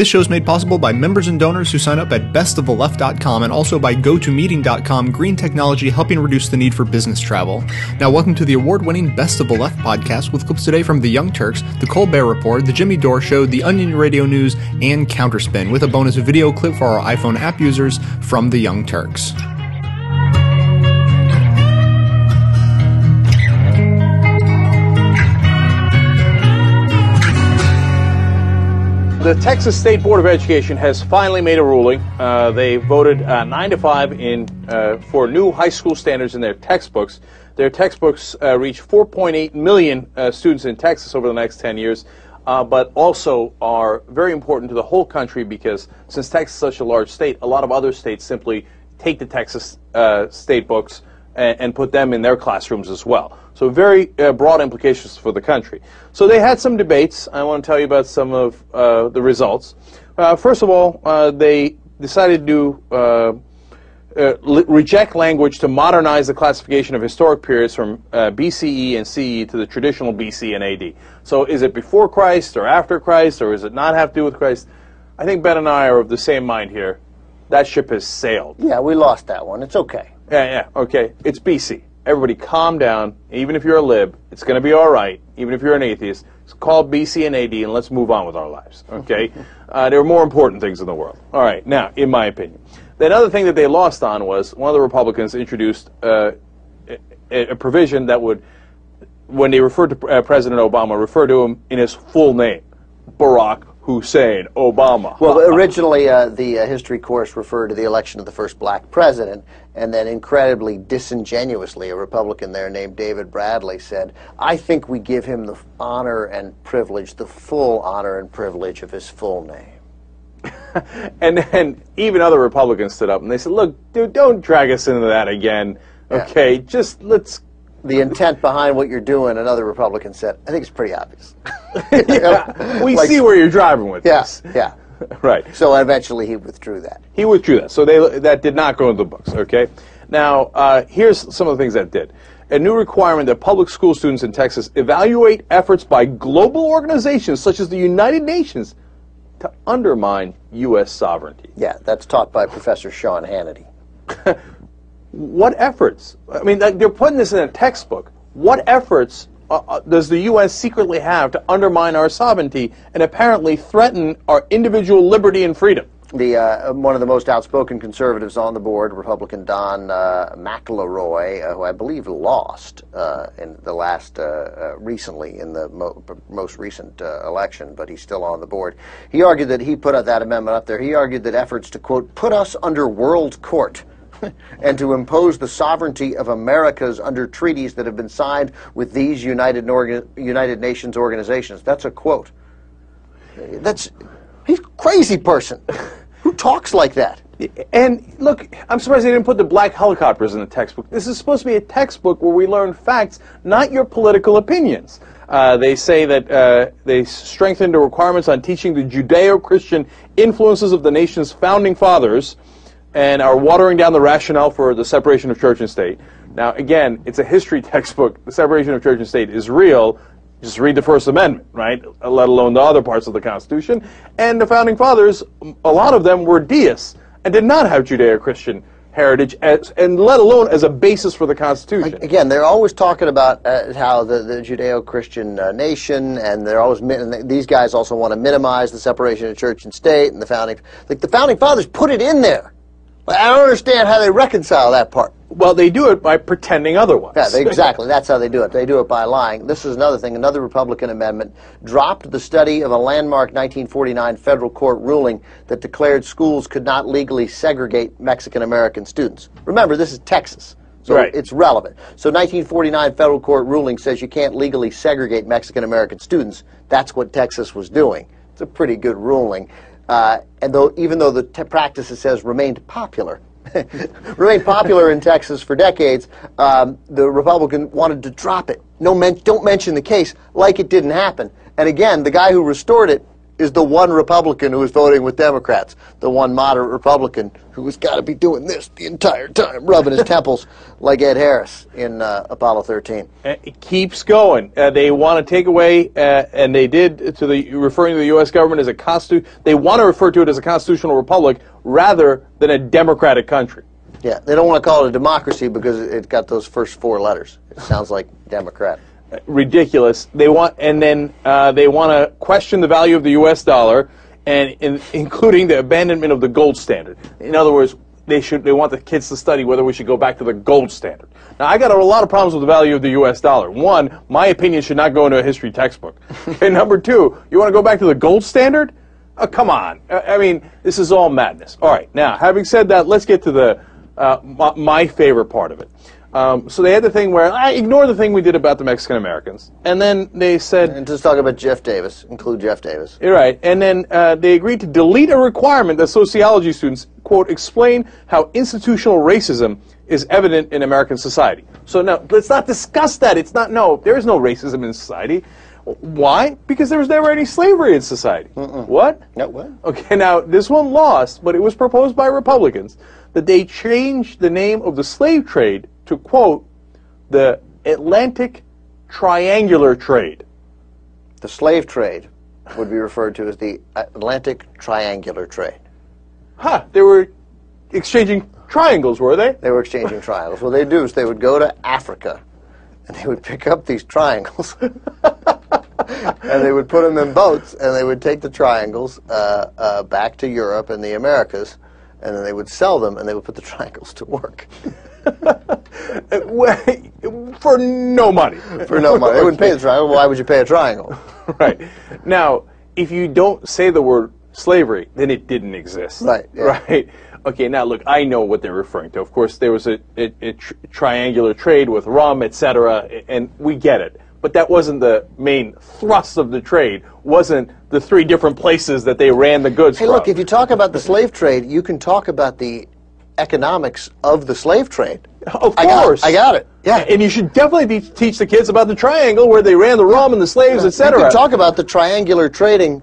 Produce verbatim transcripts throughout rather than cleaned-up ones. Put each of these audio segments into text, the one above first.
This show is made possible by members and donors who sign up at best of the left dot com and also by go to meeting dot com green technology helping reduce the need for business travel. Now welcome to the award-winning Best of the Left podcast with clips today from The Young Turks, The Colbert Report, The Jimmy Dore Show, The Onion Radio News, and Counterspin, with a bonus video clip for our iPhone app users from The Young Turks. The Texas State Board of Education has finally made a ruling. Uh, they voted uh, nine to five in uh, for new high school standards in their textbooks. Their textbooks uh, reach four point eight million uh, students in Texas over the next ten years, uh, but also are very important to the whole country because since Texas is such a large state, a lot of other states simply take the Texas uh, state books and, and put them in their classrooms as well. So very uh, broad implications for the country. So they had some debates. I want to tell you about some of uh, the results. Uh, first of all, uh, they decided to uh, uh, l- reject language to modernize the classification of historic periods from uh, B C E and C E to the traditional B C and A D. So is it before Christ or after Christ, or does it not have to do with Christ? I think Ben and I are of the same mind here. That ship has sailed. Yeah, we lost that one. It's okay. Yeah, yeah, okay. It's B C. Everybody calm down. Even if you're a lib, it's going to be all right. Even if you're an atheist, it's called B C and A D, and let's move on with our lives, okay? uh, there are more important things in the world. All right, now, in my opinion. The other thing that they lost on was one of the Republicans introduced uh, a, a provision that would, when they referred to uh, President Obama, refer to him in his full name, Barack Hussein Obama. Well, originally uh, the uh, history course referred to the election of the first black president, and then incredibly disingenuously a Republican there named David Bradley said, I think we give him the honor and privilege, the full honor and privilege of his full name. And then even other Republicans stood up and they said, look, dude, don't drag us into that again, okay? Yeah. Just let's... The intent behind what you're doing, another Republican said, I think it's pretty obvious. Yeah, we like, see where you're driving with yeah, this. Yeah, yeah. Right. So eventually he withdrew that. He withdrew that. So they that did not go into the books, okay? Now, uh, here's some of the things that did. A new requirement that public school students in Texas evaluate efforts by global organizations such as the United Nations to undermine U S sovereignty. Yeah, that's taught by Professor Sean Hannity. What efforts? I mean, they're putting this in a textbook. What efforts uh, does the U S secretly have to undermine our sovereignty and apparently threaten our individual liberty and freedom? The uh, one of the most outspoken conservatives on the board, Republican Don uh, McElroy, uh, who I believe lost uh, in the last uh, uh, recently in the mo- most recent uh, election, but he's still on the board. He argued that he put that amendment up there. He argued that efforts to, quote, put us under world court and to impose the sovereignty of Americas under treaties that have been signed with these United Orga- United Nations organizations. That's a quote. That's he's a crazy person who talks like that. And look, I'm surprised they didn't put the black helicopters in the textbook. This is supposed to be a textbook where we learn facts, not your political opinions. Uh, they say that uh, they strengthened the requirements on teaching the Judeo-Christian influences of the nation's founding fathers, and are watering down the rationale for the separation of church and state. Now, again, it's a history textbook. The separation of church and state is real. Just read the First Amendment, right? Let alone the other parts of the Constitution. And the Founding Fathers, a lot of them were deists and did not have Judeo-Christian heritage, as, and let alone as a basis for the Constitution. Again, they're always talking about uh, how the, the Judeo-Christian uh, nation, and they're always and these guys also want to minimize the separation of church and state, and the founding like the Founding Fathers put it in there. I don't understand how they reconcile that part. Well, they do it by pretending otherwise. Yeah, they, exactly. That's how they do it. They do it by lying. This is another thing. Another Republican amendment dropped the study of a landmark nineteen forty-nine federal court ruling that declared schools could not legally segregate Mexican-American students. Remember, this is Texas, so right. It's relevant. So nineteen forty-nine federal court ruling says you can't legally segregate Mexican-American students. That's what Texas was doing. It's a pretty good ruling. Uh, and though, even though the te- practice, it says, remained popular, remained popular in Texas for decades, um, the Republican wanted to drop it. No, men- don't mention the case, like it didn't happen. And again, the guy who restored it is the one Republican who is voting with Democrats, the one moderate Republican who has got to be doing this the entire time, rubbing his temples like Ed Harris in uh, Apollo thirteen. It keeps going. Uh, they want to take away, uh, and they did, to the referring to the U S government as a constitu- they want to refer to it as a constitutional republic rather than a democratic country. Yeah, they don't want to call it a democracy because it's got those first four letters. It sounds like Democrat. Ridiculous. They want, and then uh, they want to question the value of the U S dollar, and in, including the abandonment of the gold standard. In other words, they should. They want the kids to study whether we should go back to the gold standard. Now, I got a lot of problems with the value of the U S dollar. One, my opinion should not go into a history textbook. And number two, you want to go back to the gold standard? Oh, come on. I, I mean, this is all madness. All right. Now, having said that, let's get to the uh, my, my favorite part of it. Um, so they had the thing where, I ignore the thing we did about the Mexican-Americans. And then they said... And just talk about Jeff Davis. Include Jeff Davis. You're right. And then uh, they agreed to delete a requirement that sociology students, quote, explain how institutional racism is evident in American society. So now, let's not discuss that. It's not, no, there is no racism in society. Why? Because there was never any slavery in society. Mm-mm. What? No, what? Okay, now, this one lost, but it was proposed by Republicans that they change the name of the slave trade to, quote, the Atlantic Triangular Trade. The slave trade would be referred to as the Atlantic Triangular Trade. Huh, they were exchanging triangles, were they? They were exchanging triangles. What they do is they would go to Africa, and they would pick up these triangles, and they would put them in boats, and they would take the triangles uh, uh, back to Europe and the Americas, and then they would sell them, and they would put the triangles to work. For no money. For no money. They wouldn't pay a triangle. Why would you pay a triangle? Right. Now, if you don't say the word slavery, then it didn't exist. Right. Yeah. Right. Okay, now look, I know what they're referring to. Of course, there was a, a, a tr triangular trade with rum, et cetera, and we get it. But that wasn't the main thrust of the trade, wasn't the three different places that they ran the goods hey, from. Hey, look, if you talk about the slave trade, you can talk about the economics of the slave trade. Of course. I got, I got it. Yeah. And you should definitely te teach the kids about the triangle where they ran the rum and the slaves, et cetera. You can talk about the triangular trading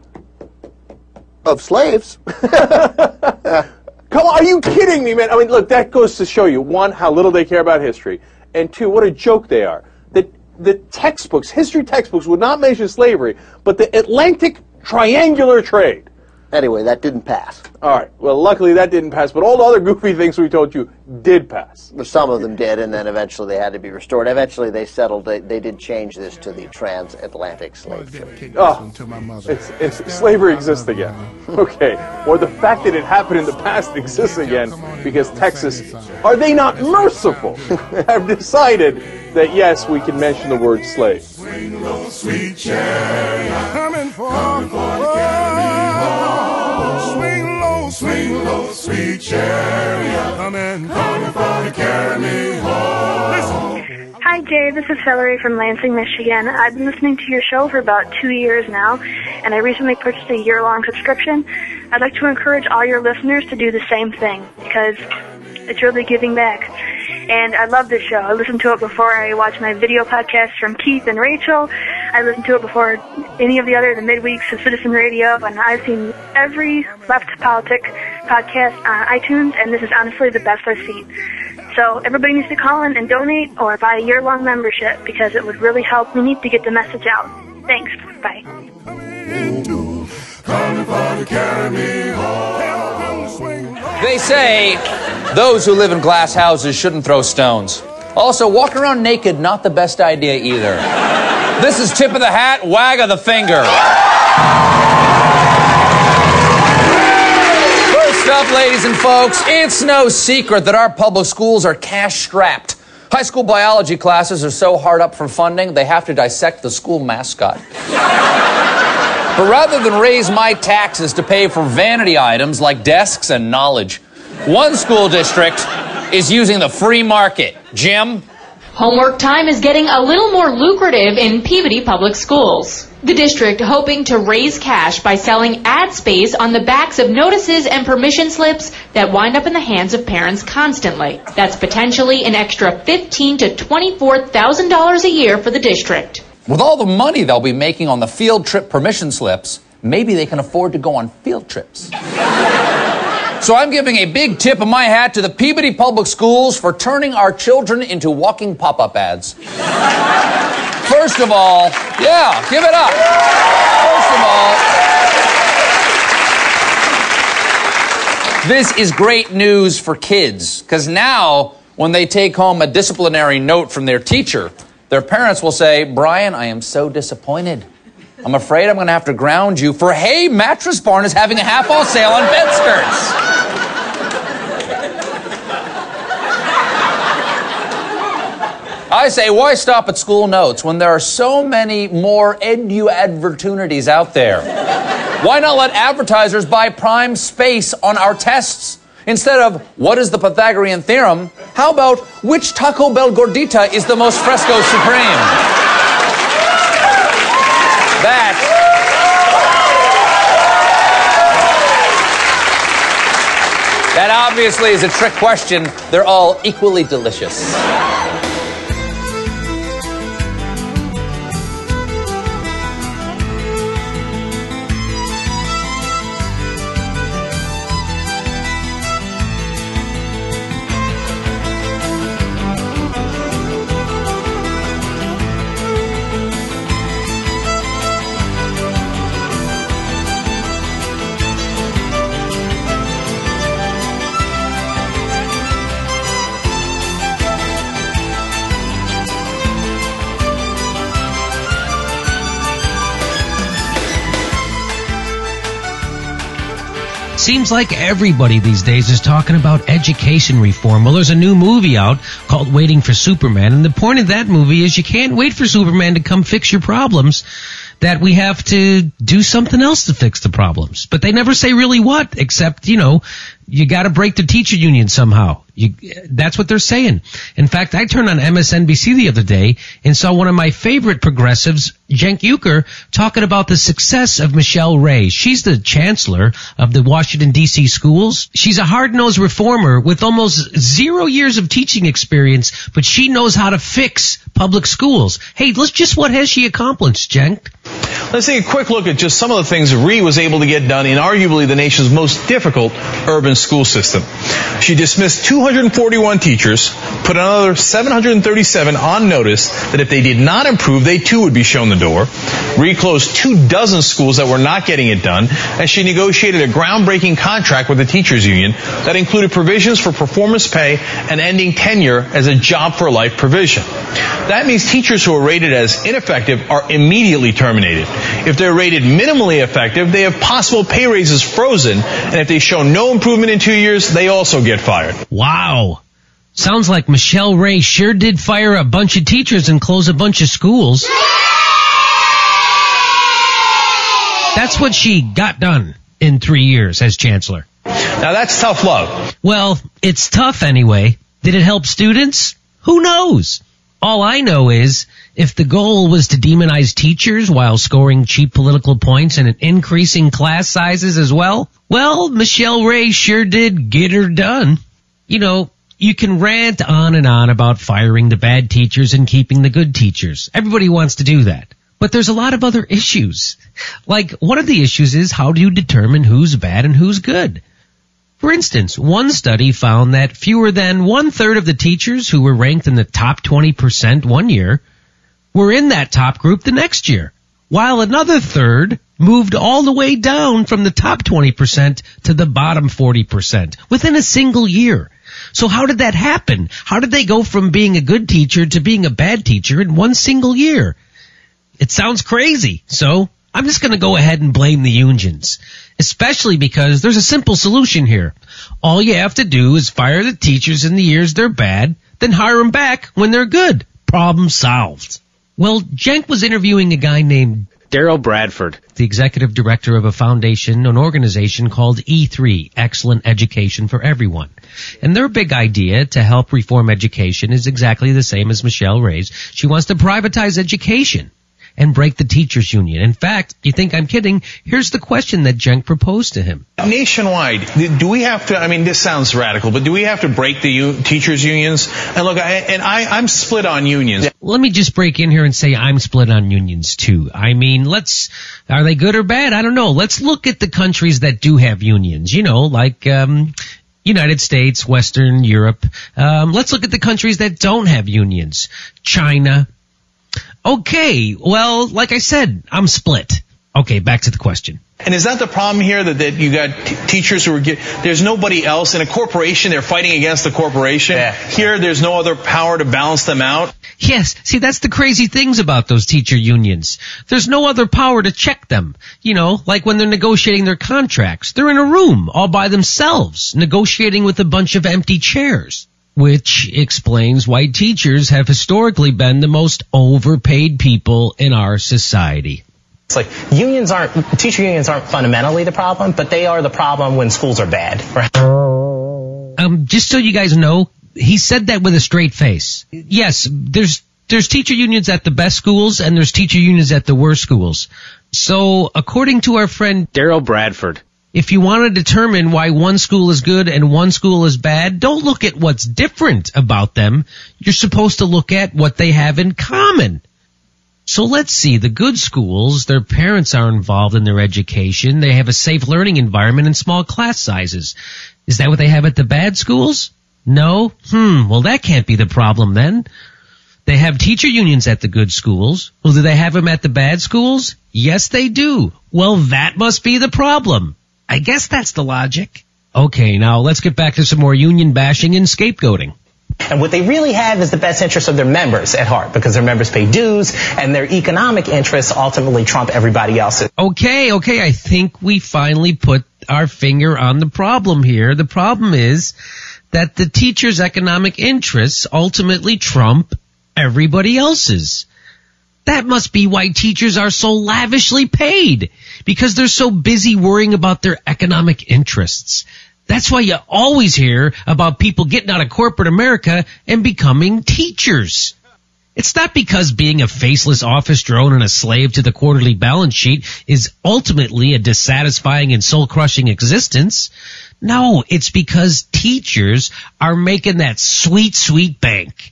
of slaves. Come on, are you kidding me, man? I mean, look, that goes to show you, one, how little they care about history, and two, what a joke they are. The, the textbooks, history textbooks, would not mention slavery, but the Atlantic Triangular Trade. Anyway, that didn't pass. All right. Well, luckily that didn't pass, but all the other goofy things we told you did pass. Well, some of them did, and then eventually they had to be restored. Eventually they settled. They, they did change this to the transatlantic slave trade. Oh, it's, it's, slavery exists again. Okay. Or the fact that it happened in the past exists again because Texas, are they not merciful, have decided that, yes, we can mention the word slave. Swing low, sweet chariot, coming for swing low, sweet chariot, come and come for to carry me home. Hi, Jay. This is Celery from Lansing, Michigan. I've been listening to your show for about two years now, and I recently purchased a year-long subscription. I'd like to encourage all your listeners to do the same thing, because it's really giving back. And I love this show. I listen to it before I watch my video podcasts from Keith and Rachel. I listen to it before any of the other, the midweeks of Citizen Radio. And I've seen every Left Politic podcast on iTunes, and this is honestly the best I've seen. So everybody needs to call in and donate or buy a year-long membership, because it would really help. We need to get the message out. Thanks. Bye. They say those who live in glass houses shouldn't throw stones. Also, walk around naked, not the best idea either. This is tip of the hat, wag of the finger. First up, ladies and folks, it's no secret that our public schools are cash-strapped. High school biology classes are so hard up for funding, they have to dissect the school mascot. But rather than raise my taxes to pay for vanity items like desks and knowledge, one school district is using the free market. Jim? Homework time is getting a little more lucrative in Peabody Public Schools. The district hoping to raise cash by selling ad space on the backs of notices and permission slips that wind up in the hands of parents constantly. That's potentially an extra fifteen thousand to twenty-four thousand dollars a year for the district. With all the money they'll be making on the field trip permission slips, Maybe they can afford to go on field trips. So I'm giving a big tip of my hat to the Peabody Public Schools for turning our children into walking pop-up ads. First of all, yeah, give it up. First of all, this is great news for kids, because now when they take home a disciplinary note from their teacher, their parents will say, "Brian, I am so disappointed. I'm afraid I'm going to have to ground you for, hey, Mattress Barn is having a half-off sale on bed skirts." I say, why stop at school notes when there are so many more edu advertunities out there? Why not let advertisers buy prime space on our tests? Instead of, what is the Pythagorean theorem? How about, which Taco Bell gordita is the most fresco supreme? That, that obviously is a trick question. They're all equally delicious. Seems like everybody these days is talking about education reform. Well, there's a new movie out called Waiting for Superman, and the point of that movie is you can't wait for Superman to come fix your problems, that we have to do something else to fix the problems. But they never say really what, except, you know, you got to break the teacher union somehow. You, that's what they're saying. In fact, I turned on M S N B C the other day and saw one of my favorite progressives, Cenk Uygur, talking about the success of Michelle Ray. She's the chancellor of the Washington, D C schools. She's a hard-nosed reformer with almost zero years of teaching experience, but she knows how to fix public schools. Hey, let's just what has she accomplished, Cenk? Let's take a quick look at just some of the things Ray was able to get done in arguably the nation's most difficult urban school system. She dismissed two hundred forty-one teachers, put another seven hundred thirty-seven on notice that if they did not improve, they too would be shown the door. Ray closed two dozen schools that were not getting it done, and she negotiated a groundbreaking contract with the teachers union that included provisions for performance pay and ending tenure as a job for life provision. That means teachers who are rated as ineffective are immediately terminated. If they're rated minimally effective, they have possible pay raises frozen, and if they show no improvement in two years, they also get fired. Wow. Sounds like Michelle Ray sure did fire a bunch of teachers and close a bunch of schools. That's what she got done in three years as chancellor. Now that's tough love. Well, it's tough anyway. Did it help students? Who knows? All I know is if the goal was to demonize teachers while scoring cheap political points and increasing class sizes as well, well, Michelle Ray sure did get her done. You know, you can rant on and on about firing the bad teachers and keeping the good teachers. Everybody wants to do that. But there's a lot of other issues. Like, one of the issues is, how do you determine who's bad and who's good? For instance, one study found that fewer than one-third of the teachers who were ranked in the top twenty percent one year were in that top group the next year, while another third moved all the way down from the top twenty percent to the bottom forty percent within a single year. So how did that happen? How did they go from being a good teacher to being a bad teacher in one single year? It sounds crazy. So I'm just going to go ahead and blame the unions, especially because there's a simple solution here. All you have to do is fire the teachers in the years they're bad, then hire them back when they're good. Problem solved. Well, Cenk was interviewing a guy named Daryl Bradford, the executive director of a foundation, an organization called E three, Excellent Education for Everyone. And their big idea to help reform education is exactly the same as Michelle Ray's. She wants to privatize education and break the teachers union. In fact, you think I'm kidding? Here's the question that Cenk proposed to him. Nationwide, do we have to, I mean, this sounds radical, but do we have to break the u- teachers unions? And look, I, and I, I'm split on unions. let me just break in here and say I'm split on unions too. I mean, let's, are they good or bad? I don't know. Let's look at the countries that do have unions, you know, like, um, United States, Western Europe. Um, let's look at the countries that don't have unions. China. Okay, well, like I said, I'm split. Okay, back to the question. And is that the problem here, that, that you got t- teachers who are get, there's nobody else in a corporation, they're fighting against the corporation. Yeah. Here, there's no other power to balance them out. Yes, see, that's the crazy things about those teacher unions. There's no other power to check them. You know, like when they're negotiating their contracts, they're in a room all by themselves, negotiating with a bunch of empty chairs. Which explains why teachers have historically been the most overpaid people in our society. It's like unions aren't, teacher unions aren't fundamentally the problem, but they are the problem when schools are bad. Um, just so you guys know, he said that with a straight face. Yes, there's there's teacher unions at the best schools, and there's teacher unions at the worst schools. So, according to our friend Daryl Bradford, if you want to determine why one school is good and one school is bad, don't look at what's different about them. You're supposed to look at what they have in common. So let's see, the good schools, their parents are involved in their education. They have a safe learning environment and small class sizes. Is that what they have at the bad schools? No? Hmm, well that can't be the problem then. They have teacher unions at the good schools. Well, do they have them at the bad schools? Yes, they do. Well, that must be the problem. I guess that's the logic. Okay, now let's get back to some more union bashing and scapegoating. And what they really have is the best interests of their members at heart, because their members pay dues, and their economic interests ultimately trump everybody else's. Okay, okay, I think we finally put our finger on the problem here. The problem is that the teacher's economic interests ultimately trump everybody else's. That must be why teachers are so lavishly paid, because they're so busy worrying about their economic interests. That's why you always hear about people getting out of corporate America and becoming teachers. It's not because being a faceless office drone and a slave to the quarterly balance sheet is ultimately a dissatisfying and soul-crushing existence. No, it's because teachers are making that sweet, sweet bank.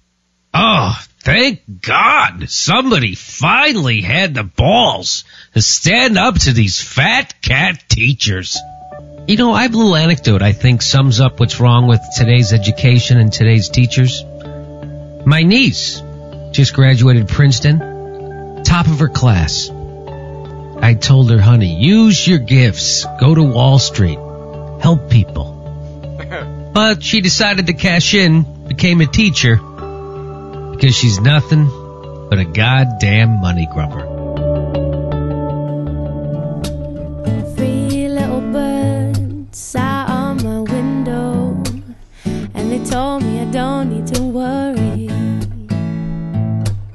Oh, thank God somebody finally had the balls to stand up to these fat cat teachers. You know, I have a little anecdote I think sums up what's wrong with today's education and today's teachers. My niece just graduated Princeton, top of her class. I told her, honey, use your gifts. Go to Wall Street. Help people. But she decided to cash in, became a teacher, because she's nothing but a goddamn money grubber.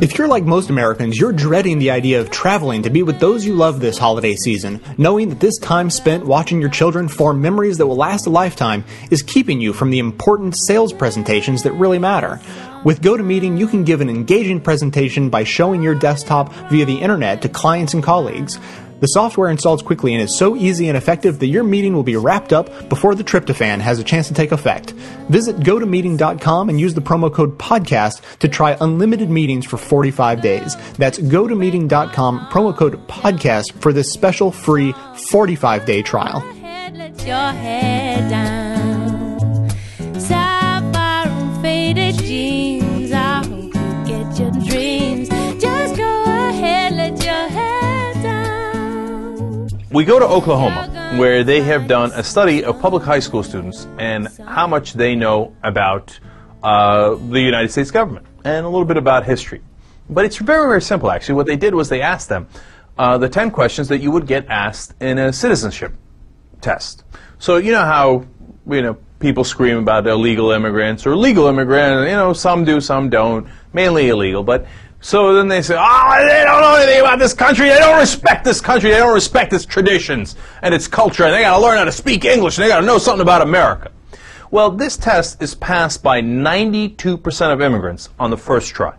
If you're like most Americans, you're dreading the idea of traveling to be with those you love this holiday season, knowing that this time spent watching your children form memories that will last a lifetime is keeping you from the important sales presentations that really matter. With GoToMeeting, you can give an engaging presentation by showing your desktop via the internet to clients and colleagues. The software installs quickly and is so easy and effective that your meeting will be wrapped up before the tryptophan has a chance to take effect. Visit go to meeting dot com and use the promo code PODCAST to try unlimited meetings for forty-five days. That's go to meeting dot com, promo code PODCAST for this special free forty-five day trial. Let your head down. Sapphire and faded jeans. I hope you get your dreams. Just go ahead, let your head. We go to Oklahoma, where they have done a study of public high school students and how much they know about uh, the United States government and a little bit about history. But it's very, very simple, actually. What they did was they asked them uh, the ten questions that you would get asked in a citizenship test. So you know how you know people scream about illegal immigrants or legal immigrants. You know, some do, some don't. Mainly illegal, but. So then they say, oh, they don't know anything about this country, they don't respect this country, they don't respect its traditions and its culture, and they gotta learn how to speak English, and they gotta know something about America. Well, this test is passed by ninety-two percent of immigrants on the first try.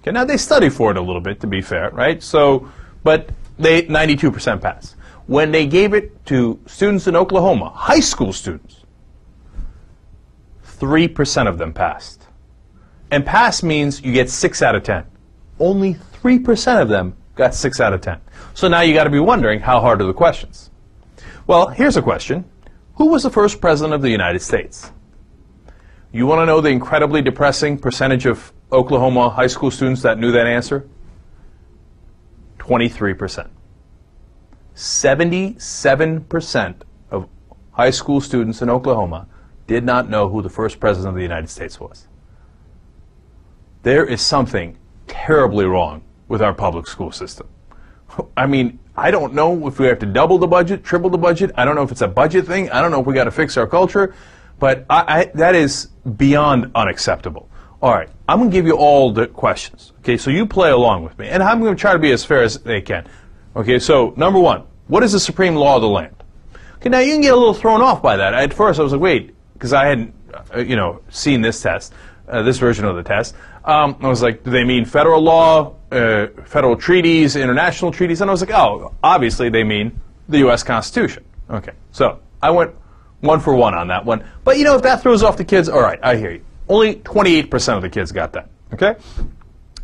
Okay, now they study for it a little bit, to be fair, right? So, but they, ninety-two percent pass. When they gave it to students in Oklahoma, high school students, three percent of them passed. And pass means you get six out of ten. only three percent of them got six out of ten. So now you got to be wondering, how hard are the questions? Well, here's a question. Who was the first president of the United States? You want to know the incredibly depressing percentage of Oklahoma high school students that knew that answer? twenty-three percent. seventy-seven percent of high school students in Oklahoma did not know who the first president of the United States was. There is something terribly wrong with our public school system. I mean, I don't know if we have to double the budget, triple the budget. I don't know if it's a budget thing. I don't know if we got to fix our culture. But I, I, that is beyond unacceptable. All right, I'm going to give you all the questions. Okay, so you play along with me. And I'm going to try to be as fair as they can. Okay, so number one, what is the supreme law of the land? Okay, now you can get a little thrown off by that. At first I was like, wait, because I hadn't, uh, you know, seen this test, uh, this version of the test. Um, I was like, do they mean federal law, uh, federal treaties, international treaties? And I was like, oh, obviously they mean the U S Constitution. Okay, so I went one for one on that one. But, you know, if that throws off the kids, all right, I hear you. Only twenty-eight percent of the kids got that, okay?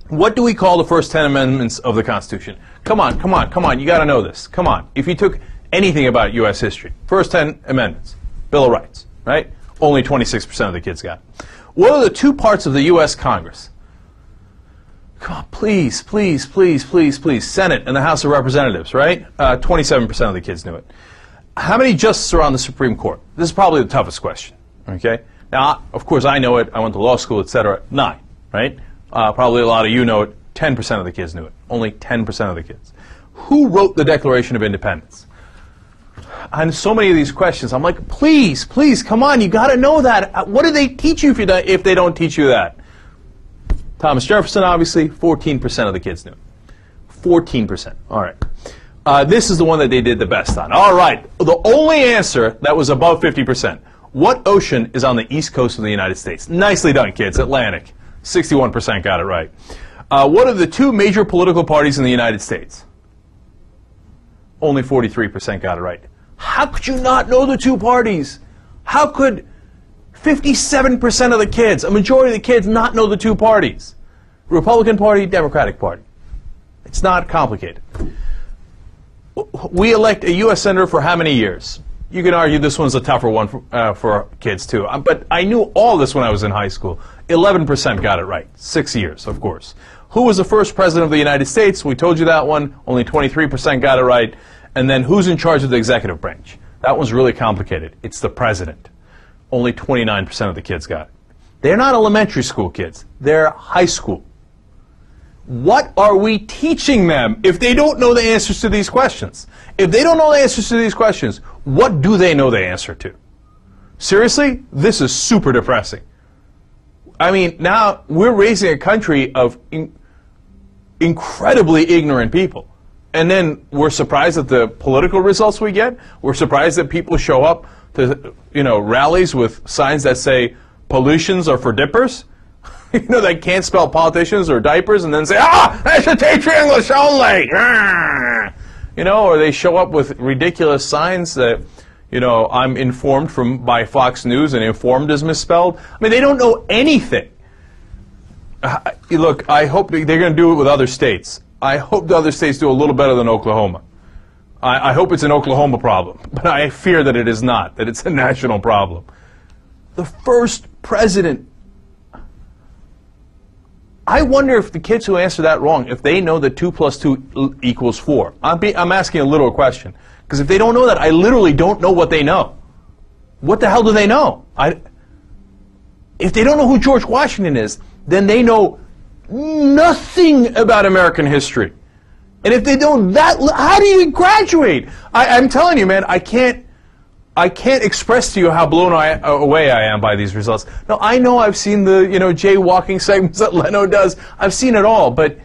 What do we call the first ten amendments of the Constitution? Come on, come on, come on, you got to know this. Come on. If you took anything about U S history, first ten amendments, Bill of Rights, right? Only twenty-six percent of the kids got it. What are the two parts of the U S Congress? Come on, please, please, please, please, please. Senate and the House of Representatives, right? Uh, twenty-seven percent of the kids knew it. How many justices are on the Supreme Court? This is probably the toughest question, okay? Now, of course, I know it. I went to law school, et cetera. Nine, right? Uh, probably a lot of you know it. Ten percent of the kids knew it. Only ten percent of the kids. Who wrote the Declaration of Independence? On so many of these questions, I'm like, please, please, come on, you got to know that. What do they teach you if, you do, if they don't teach you that? Thomas Jefferson, obviously, fourteen percent of the kids knew it. Fourteen percent. All right. Uh, this is the one that they did the best on. All right. The only answer that was above fifty percent. What ocean is on the east coast of the United States? Nicely done, kids. Atlantic. sixty-one percent got it right. Uh, what are the two major political parties in the United States? Only forty-three percent got it right. How could you not know the two parties? How could fifty-seven percent of the kids, a majority of the kids, not know the two parties? Republican Party, Democratic Party. It's not complicated. We elect a U S senator for how many years? You can argue this one's a tougher one for, uh, for kids, too. Um, but I knew all this when I was in high school. eleven percent got it right. Six years, of course. Who was the first president of the United States? We told you that one. Only twenty-three percent got it right. And then who's in charge of the executive branch? That one's really complicated. It's the president. Only twenty-nine percent of the kids got it. They're not elementary school kids. They're high school. What are we teaching them if they don't know the answers to these questions? If they don't know the answers to these questions, what do they know the answer to? Seriously? This is super depressing. I mean, now we're raising a country of in incredibly ignorant people. And then we're surprised at the political results we get. We're surprised that people show up to, you know, rallies with signs that say, pollutions are for dippers. You know, they can't spell politicians or diapers and then say, ah, I should teach English only. Arrgh. You know, or they show up with ridiculous signs that, you know, I'm informed from by Fox News and informed is misspelled. I mean, they don't know anything. Uh, look, I hope they're going to do it with other states. I hope the other states do a little better than Oklahoma. I, I hope it's an Oklahoma problem, but I fear that it is not, that it's a national problem. The first president. I wonder if the kids who answer that wrong, if they know that two plus two equals four. I'm, be, I'm asking a literal question. Because if they don't know that, I literally don't know what they know. What the hell do they know? I, if they don't know who George Washington is, then they know nothing about American history. And if they don't, that, how do you graduate? I, I'm telling you, man, I can't, I can't express to you how blown I, away I am by these results. Now, I know I've seen the, you know, jaywalking segments that Leno does. I've seen it all, but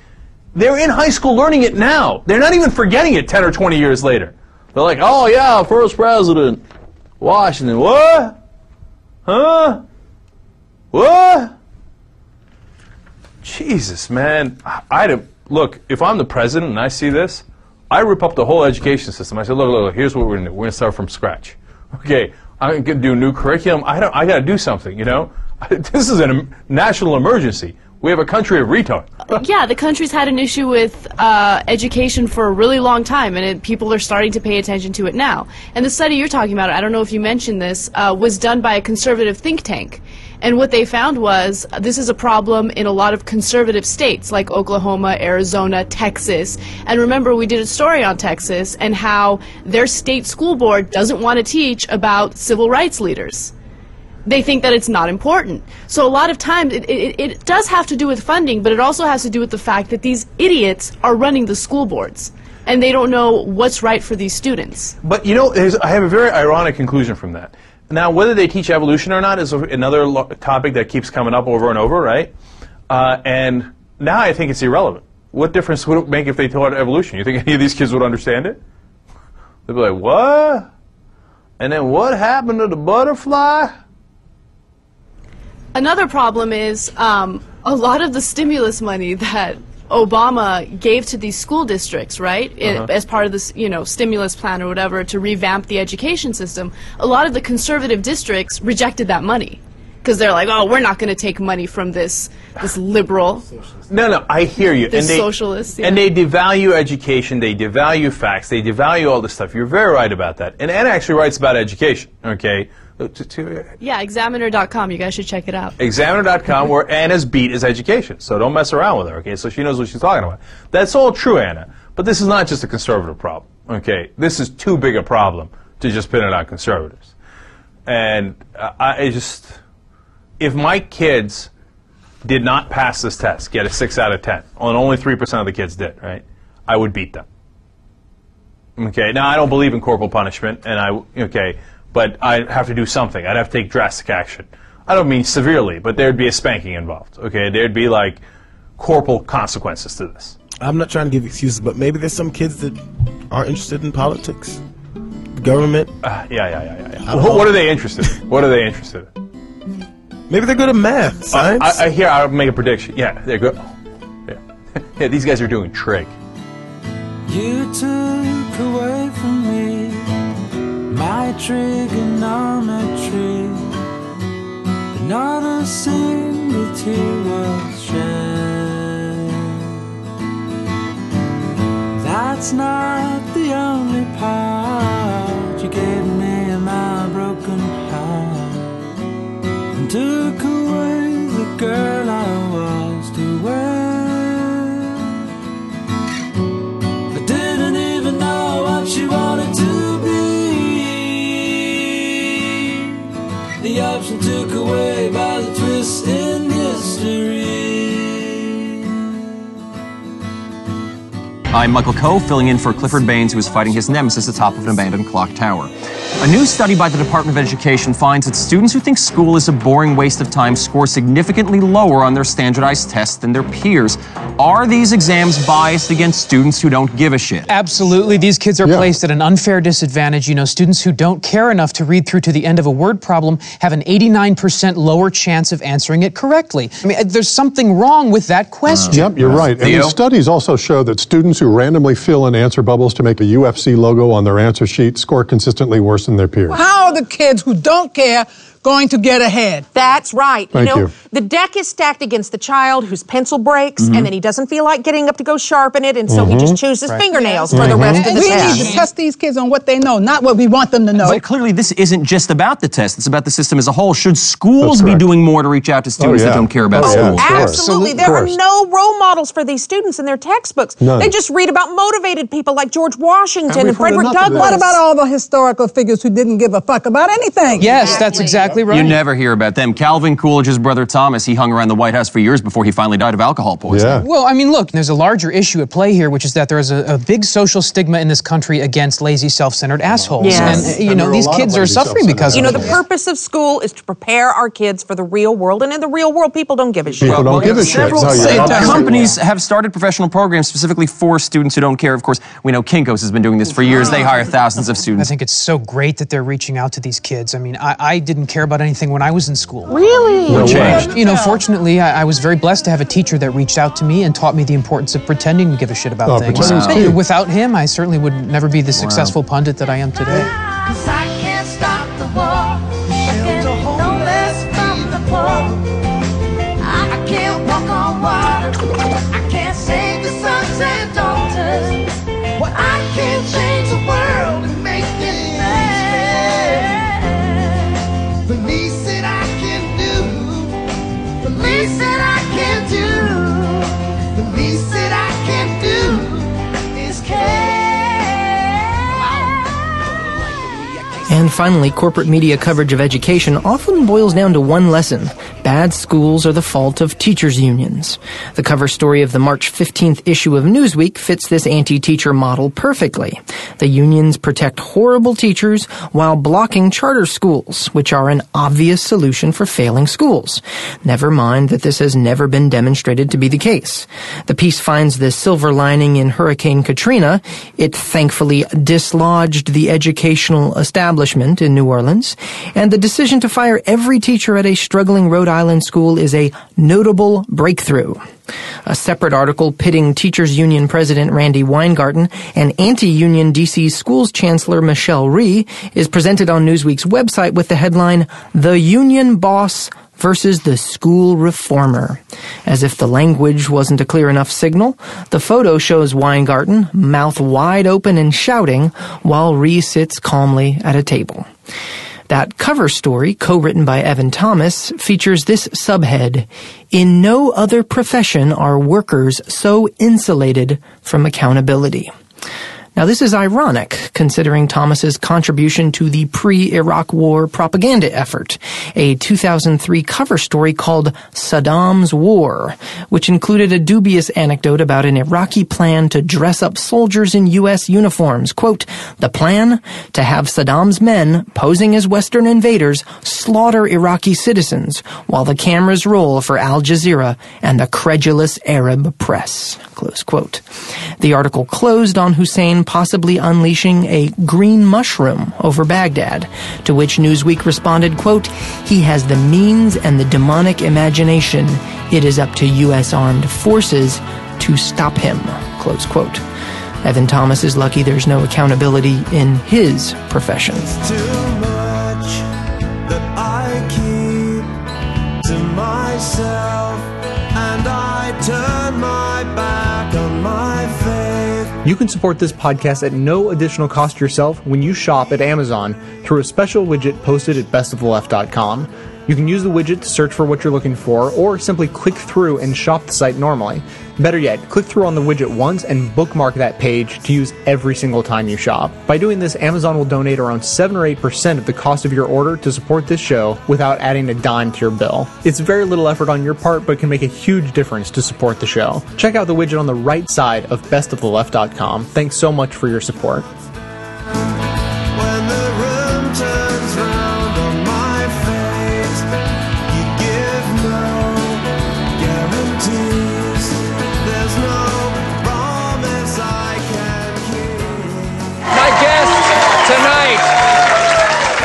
they're in high school learning it now. They're not even forgetting it ten or twenty years later. They're like, oh, yeah, first president, Washington. What? Huh? What? Jesus, man. I'd have, look, if I'm the president and I see this, I rip up the whole education system. I said, look, look, look, here's what we're going to do. We're going to start from scratch. Okay, I'm going to do a new curriculum. I don't. I got to do something, you know. This is a national emergency. We have a country of retards. Yeah, the country's had an issue with uh, education for a really long time, and it, people are starting to pay attention to it now. And the study you're talking about, I don't know if you mentioned this, uh, was done by a conservative think tank. And what they found was uh, this is a problem in a lot of conservative states like Oklahoma, Arizona, Texas. And remember, we did a story on Texas and how their state school board doesn't want to teach about civil rights leaders. They think that it's not important. So a lot of times it, it, it does have to do with funding, but it also has to do with the fact that these idiots are running the school boards and they don't know what's right for these students. But you know, I have a very ironic conclusion from that. Now, whether they teach evolution or not is another lo topic that keeps coming up over and over, right? Uh, and now I think it's irrelevant. What difference would it make if they taught evolution? You think any of these kids would understand it? They'd be like, what? And then what happened to the butterfly? Another problem is um, a lot of the stimulus money that Obama gave to these school districts, right, uh-huh. it, as part of this, you know, stimulus plan or whatever to revamp the education system, a lot of the conservative districts rejected that money because they're like, oh, we're not going to take money from this this liberal. No, no, I hear you. This and they, socialist. Yeah. And they devalue education, they devalue facts, they devalue all this stuff. You're very right about that. And Anna actually writes about education, okay? To, to, uh, yeah, Examiner dot com. You guys should check it out. Examiner dot com, where Anna's beat is education. So don't mess around with her, okay? So she knows what she's talking about. That's all true, Anna. But this is not just a conservative problem, okay? This is too big a problem to just pin it on conservatives. And uh, I just, if my kids did not pass this test, get a six out of ten, and only three percent of the kids did, right, I would beat them. Okay, now I don't believe in corporal punishment, and I, okay, but I'd have to do something. I'd have to take drastic action. I don't mean severely, but there'd be a spanking involved. Okay, there'd be like corporal consequences to this. I'm not trying to give excuses, but maybe there's some kids that are interested in politics, government. Uh, yeah, yeah, yeah, yeah. yeah. What, what are they interested in? What are they interested in? Maybe they're good at math, science. Uh, I, I hear. I'll make a prediction. Yeah, they're good. Yeah, yeah. These guys are doing trig. You took away from me my trigonometry, but not a single tear was shed. That's not the only part you gave me in my broken heart, and took away the girl I was to wear. I didn't even know what she wanted to be. The option took away by the twist in history. I'm Michael Coe, filling in for Clifford Baines, who is fighting his nemesis at the top of an abandoned clock tower. A new study by the Department of Education finds that students who think school is a boring waste of time score significantly lower on their standardized tests than their peers. Are these exams biased against students who don't give a shit? Absolutely. These kids are yeah. placed at an unfair disadvantage. You know, students who don't care enough to read through to the end of a word problem have an eighty-nine percent lower chance of answering it correctly. I mean, there's something wrong with that question. Uh, yep, you're right. And the studies also show that students who randomly fill in answer bubbles to make a U F C logo on their answer sheet score consistently worse than their peers. How are the kids who don't care going to get ahead? That's right. Thank you. Know, you. The deck is stacked against the child whose pencil breaks, mm-hmm. and then he doesn't feel like getting up to go sharpen it, and so mm-hmm. he just chews his right. fingernails mm-hmm. for the rest mm-hmm. of the we test. We need to test these kids on what they know, not what we want them to know. But clearly this isn't just about the test. It's about the system as a whole. Should schools be doing more to reach out to students oh, yeah. that don't care about oh, school? Yeah. Absolutely. There are no role models for these students in their textbooks. None. They just read about motivated people like George Washington and, and Frederick Douglass. What about all the historical figures who didn't give a fuck about anything? Yes, exactly. that's exactly Right. You never hear about them. Calvin Coolidge's brother Thomas, he hung around the White House for years before he finally died of alcohol poisoning. Yeah. Well, I mean, look, there's a larger issue at play here, which is that there is a, a big social stigma in this country against lazy, self-centered assholes. Yes. And, you and know, these kids are suffering because of it. You know, the purpose of school is to prepare our kids for the real world, and in the real world, people don't give a shit. People don't well, give a shit. No, companies have started professional programs specifically for students who don't care. Of course, we know Kinko's has been doing this for years. They hire thousands of students. I think it's so great that they're reaching out to these kids. I mean, I, I didn't care about anything when I was in school. Really? No changed. You know, fortunately, I, I was very blessed to have a teacher that reached out to me and taught me the importance of pretending to give a shit about oh, things. Wow. Without him, I certainly would never be the successful wow. pundit that I am today. I can't stop the war. I can't, no less from the war. I can't walk on. finally, corporate media coverage of education often boils down to one lesson. Bad schools are the fault of teachers' unions. The cover story of the March fifteenth issue of Newsweek fits this anti-teacher model perfectly. The unions protect horrible teachers while blocking charter schools, which are an obvious solution for failing schools. Never mind that this has never been demonstrated to be the case. The piece finds the silver lining in Hurricane Katrina. It thankfully dislodged the educational establishment in New Orleans, and the decision to fire every teacher at a struggling Rhode Island school is a notable breakthrough. A separate article pitting Teachers Union President Randy Weingarten and anti-union D C Schools Chancellor Michelle Rhee is presented on Newsweek's website with the headline, "The Union Boss versus the School Reformer." As if the language wasn't a clear enough signal, the photo shows Weingarten, mouth wide open and shouting, while Rhee sits calmly at a table. That cover story, co-written by Evan Thomas, features this subhead, "In no other profession are workers so insulated from accountability." Now, this is ironic, considering Thomas's contribution to the pre-Iraq War propaganda effort, a two thousand three cover story called Saddam's War, which included a dubious anecdote about an Iraqi plan to dress up soldiers in U S uniforms. Quote, "The plan? To have Saddam's men, posing as Western invaders, slaughter Iraqi citizens while the cameras roll for Al Jazeera and the credulous Arab press." Close quote. The article closed on Hussein possibly unleashing a green mushroom over Baghdad, to which Newsweek responded, quote, "He has the means and the demonic imagination. It is up to U S armed forces to stop him." Close quote. Evan Thomas is lucky there's no accountability in his profession. It's too much that I keep to myself, and I turn my back on my face. You can support this podcast at no additional cost yourself when you shop at Amazon through a special widget posted at best of the left dot com. You can use the widget to search for what you're looking for, or simply click through and shop the site normally. Better yet, click through on the widget once and bookmark that page to use every single time you shop. By doing this, Amazon will donate around seven or eight percent of the cost of your order to support this show without adding a dime to your bill. It's very little effort on your part, but can make a huge difference to support the show. Check out the widget on the right side of best of the left dot com. Thanks so much for your support.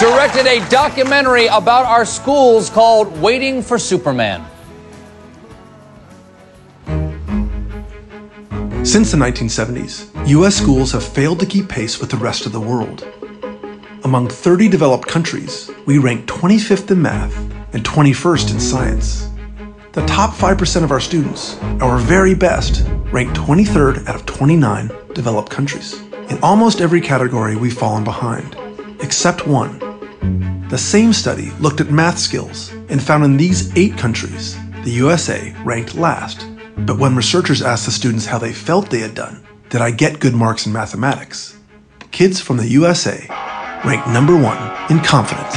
Directed a documentary about our schools called Waiting for Superman. Since the nineteen seventies, U S schools have failed to keep pace with the rest of the world. Among thirty developed countries, we rank twenty-fifth in math and twenty-first in science. The top five percent of our students, our very best, rank twenty-third out of twenty-nine developed countries. In almost every category, we've fallen behind, except one. The same study looked at math skills and found in these eight countries, the U S A ranked last. But when researchers asked the students how they felt they had done, "Did I get good marks in mathematics?" kids from the U S A ranked number one in confidence.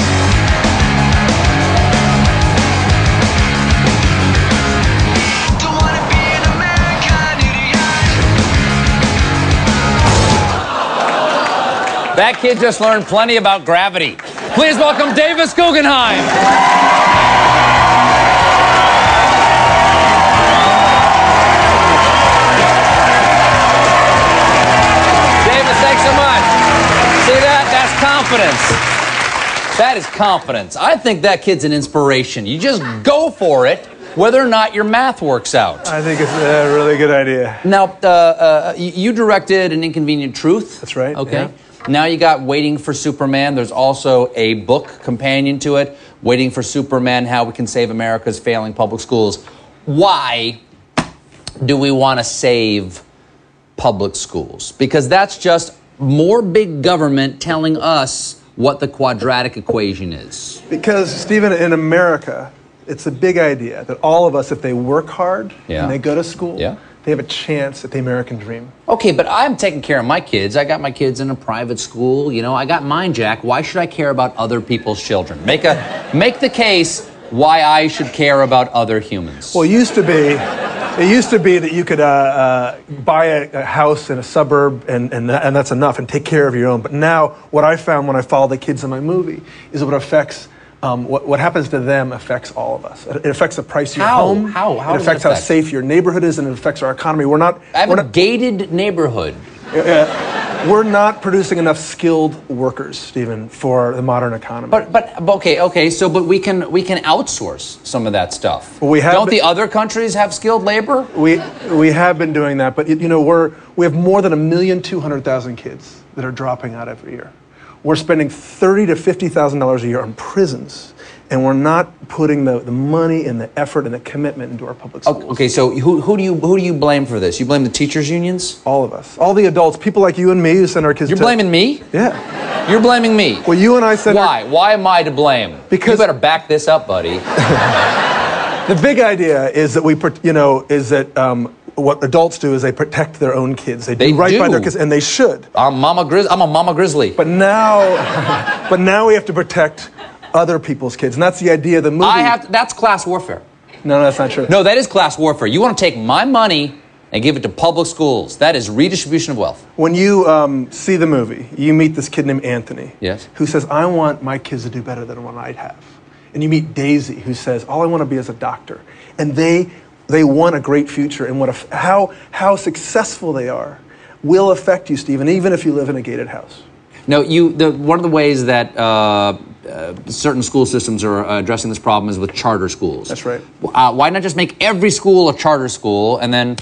That kid just learned plenty about gravity. Please welcome Davis Guggenheim. Davis, thanks so much. See that? That's confidence. That is confidence. I think that kid's an inspiration. You just go for it, whether or not your math works out. I think it's a really good idea. Now, uh, uh, you directed An Inconvenient Truth. That's right. Okay. Yeah. Now you got Waiting for Superman. There's also a book companion to it, Waiting for Superman, How We Can Save America's Failing Public Schools. Why do we want to save public schools? Because that's just more big government telling us what the quadratic equation is. Because, Stephen, in America, it's a big idea that all of us, if they work hard, yeah, and they go to school, yeah, they have a chance at the American dream. Okay, but I'm taking care of my kids. I got my kids in a private school. You know, I got mine, Jack. Why should I care about other people's children? Make a, make the case why I should care about other humans. Well, it used to be, it used to be that you could uh, uh, buy a, a house in a suburb and, and, and that's enough and take care of your own. But now, what I found when I follow the kids in my movie is what affects Um, what, what happens to them affects all of us. It affects the price of your how? home. How? How? It affects it affect? how safe your neighborhood is, and it affects our economy. We're not. I have we're a not, gated neighborhood. Uh, we're not producing enough skilled workers, Stephen, for the modern economy. But but okay okay. So but we can we can outsource some of that stuff. We have Don't been, the other countries have skilled labor? We we have been doing that, but you know we're we have more than a million two hundred thousand kids that are dropping out every year. We're spending thirty thousand to fifty thousand dollars a year on prisons, and we're not putting the, the money and the effort and the commitment into our public schools. Okay, so who, who, do you, who do you blame for this? You blame the teachers' unions? All of us. All the adults, people like you and me who send our kids You're to... You're blaming me? Yeah. You're blaming me? Well, you and I send Why? Our... Why am I to blame? Because... You better back this up, buddy. The big idea is that we, you know, is that... Um, what adults do is they protect their own kids. They do they right do. by their kids, and they should. I'm, Mama Grizz- I'm a Mama Grizzly. But now, but now we have to protect other people's kids, and that's the idea of the movie. I have to, that's class warfare. No, no, that's not true. No, that is class warfare. You want to take my money and give it to public schools. That is redistribution of wealth. When you um, see the movie, you meet this kid named Anthony. Yes. Who says, I want my kids to do better than what I'd have. And you meet Daisy, who says, all I want to be is a doctor. And they... They want a great future, and what a, how how successful they are will affect you, Stephen, even if you live in a gated house. No, you. The, one of the ways that uh, uh, certain school systems are uh, addressing this problem is with charter schools. That's right. Uh, why not just make every school a charter school, and then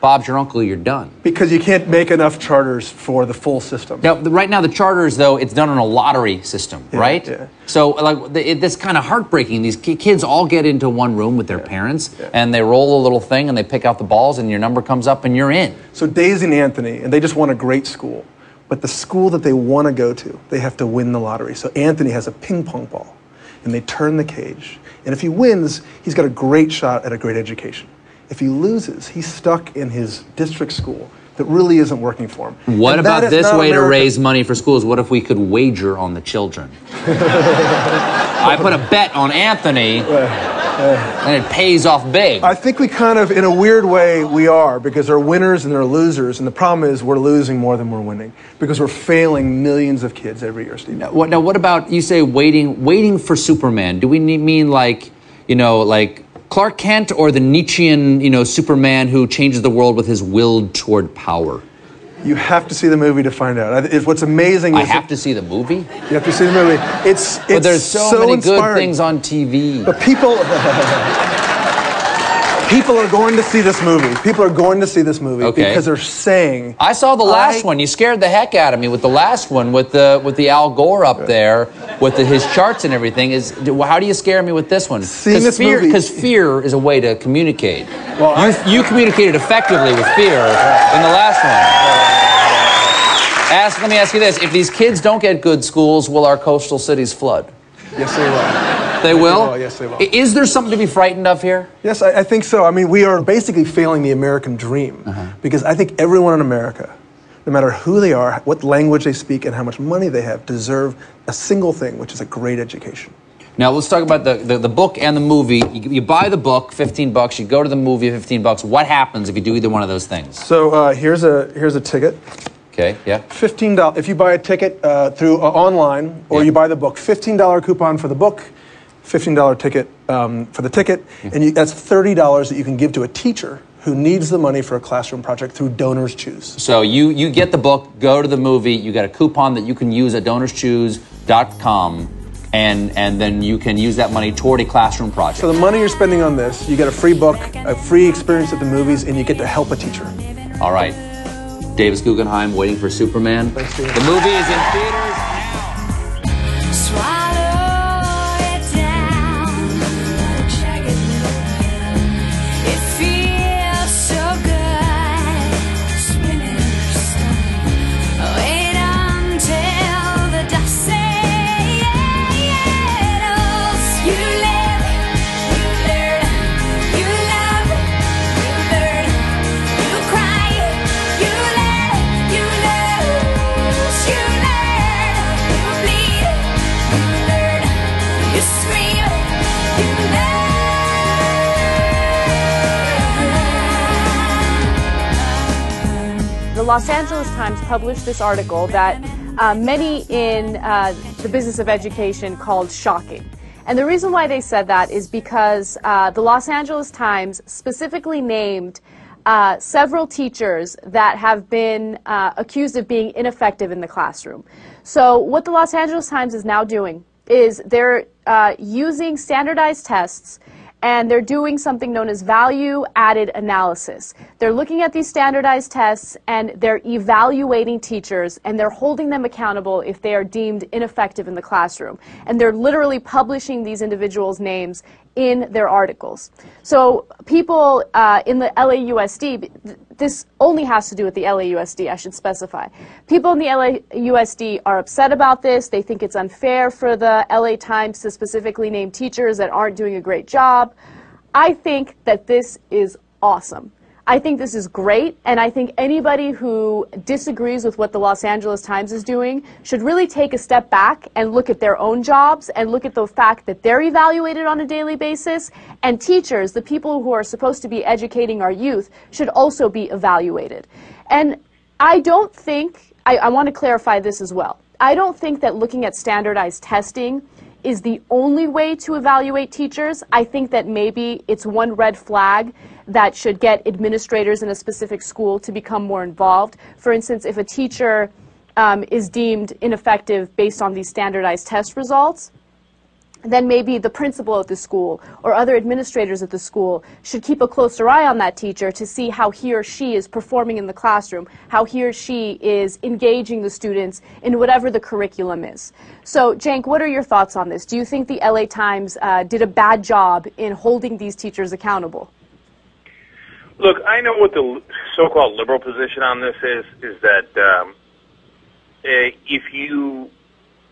Bob's your uncle, you're done? Because you can't make enough charters for the full system. Now, the, right now, the charters, though, it's done on a lottery system, yeah, right? Yeah. So, like, it, it's kind of heartbreaking. These kids all get into one room with their yeah. parents, yeah. and they roll a little thing, and they pick out the balls, and your number comes up, and you're in. So Daisy and Anthony, and they just want a great school. But the school that they want to go to, they have to win the lottery. So Anthony has a ping pong ball, and they turn the cage. And if he wins, he's got a great shot at a great education. If he loses, he's stuck in his district school that really isn't working for him. What about this way to raise money for schools? What if we could wager on the children? I put a bet on Anthony, and it pays off big. I think we kind of, in a weird way, we are, because there are winners and there are losers, and the problem is we're losing more than we're winning, because we're failing millions of kids every year, Steve. Now, what, now what about, you say waiting, waiting for Superman? Do we need, mean like, you know, like... Clark Kent or the Nietzschean, you know, Superman who changes the world with his will toward power? You have to see the movie to find out. It's, what's amazing is... I have it, to see the movie? You have to see the movie. It's, it's But there's so, so many inspiring. good things on T V. But people... people are going to see this movie. People are going to see this movie okay. because they're saying... I saw the last I, one. You scared the heck out of me with the last one, with the with the Al Gore up there, with the, his charts and everything. Is How do you scare me with this one? Seeing this fear, movie... Because fear is a way to communicate. Well, I, you, you communicated effectively with fear yeah. in the last one. Ask, let me ask you this. If these kids don't get good schools, will our coastal cities flood? Yes, they will. They will? Yes, they will. Is there something to be frightened of here? Yes, I, I think so. I mean, we are basically failing the American dream uh-huh. because I think everyone in America, no matter who they are, what language they speak, and how much money they have, deserve a single thing, which is a great education. Now, let's talk about the, the, the book and the movie. You, you buy the book, fifteen bucks. You go to the movie, fifteen bucks. What happens if you do either one of those things? So uh, here's a here's a ticket. Okay, yeah. fifteen dollars. If you buy a ticket uh, through uh, online or yeah. you buy the book, fifteen dollars coupon for the book. fifteen dollars ticket um, for the ticket, and you, that's thirty dollars that you can give to a teacher who needs the money for a classroom project through Donors Choose. So you, you get the book, go to the movie, you got a coupon that you can use at donors choose dot com, and and then you can use that money toward a classroom project. So the money you're spending on this, you get a free book, a free experience at the movies, and you get to help a teacher. All right. Davis Guggenheim, Waiting for Superman. Thanks, David. The movie is in theaters now. Los Angeles Times published this article that uh, many in uh, the business of education called shocking. And the reason why they said that is because uh, the Los Angeles Times specifically named Uh, several teachers that have been uh, accused of being ineffective in the classroom. So what the Los Angeles Times is now doing is they're uh, using standardized tests, and they're doing something known as value-added analysis. They're looking at these standardized tests, and they're evaluating teachers, and they're holding them accountable if they are deemed ineffective in the classroom. And they're literally publishing these individuals' names in their articles. So people uh, in the L A U S D, this only has to do with the L A U S D, I should specify. People in the L A U S D are upset about this. They think it's unfair for the L A Times to specifically name teachers that aren't doing a great job. I think that this is awesome. I think this is great, and I think anybody who disagrees with what the Los Angeles Times is doing should really take a step back and look at their own jobs and look at the fact that they're evaluated on a daily basis, and teachers, the people who are supposed to be educating our youth, should also be evaluated. And I don't think, I, I want to clarify this as well, I don't think that looking at standardized testing is the only way to evaluate teachers. I think that maybe it's one red flag that should get administrators in a specific school to become more involved. For instance, if a teacher um, is deemed ineffective based on these standardized test results, then maybe the principal at the school or other administrators at the school should keep a closer eye on that teacher to see how he or she is performing in the classroom, how he or she is engaging the students in whatever the curriculum is. So, Cenk, what are your thoughts on this? Do you think the L A Times uh, did a bad job in holding these teachers accountable? Look, I know what the so-called liberal position on this is, is that um, if you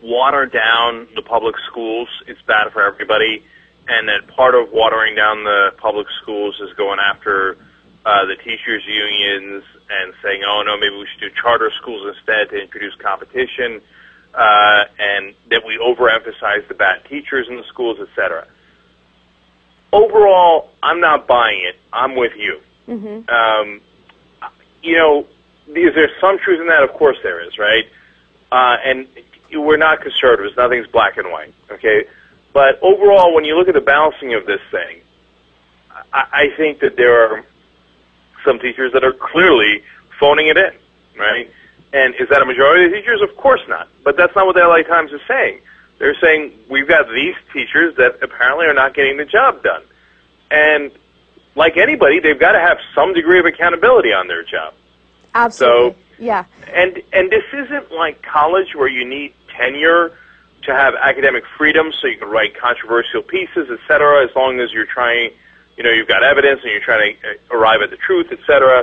water down the public schools, it's bad for everybody, and that part of watering down the public schools is going after uh, the teachers' unions and saying, oh, no, maybe we should do charter schools instead to introduce competition, uh, and that we overemphasize the bad teachers in the schools, et cetera. Overall, I'm not buying it. I'm with you. Mm-hmm. um, you know, is there some truth in that? Of course there is, right? Uh, and we're not conservatives. Nothing's black and white, okay? But overall, when you look at the balancing of this thing, I, I think that there are some teachers that are clearly phoning it in, right? And is that a majority of the teachers? Of course not. But that's not what the L A Times is saying. They're saying, we've got these teachers that apparently are not getting the job done. And like anybody, they've got to have some degree of accountability on their job. Absolutely. So, yeah. And, and this isn't like college where you need tenure to have academic freedom so you can write controversial pieces, et cetera, as long as you're trying, you know, you've got evidence and you're trying to arrive at the truth, et cetera.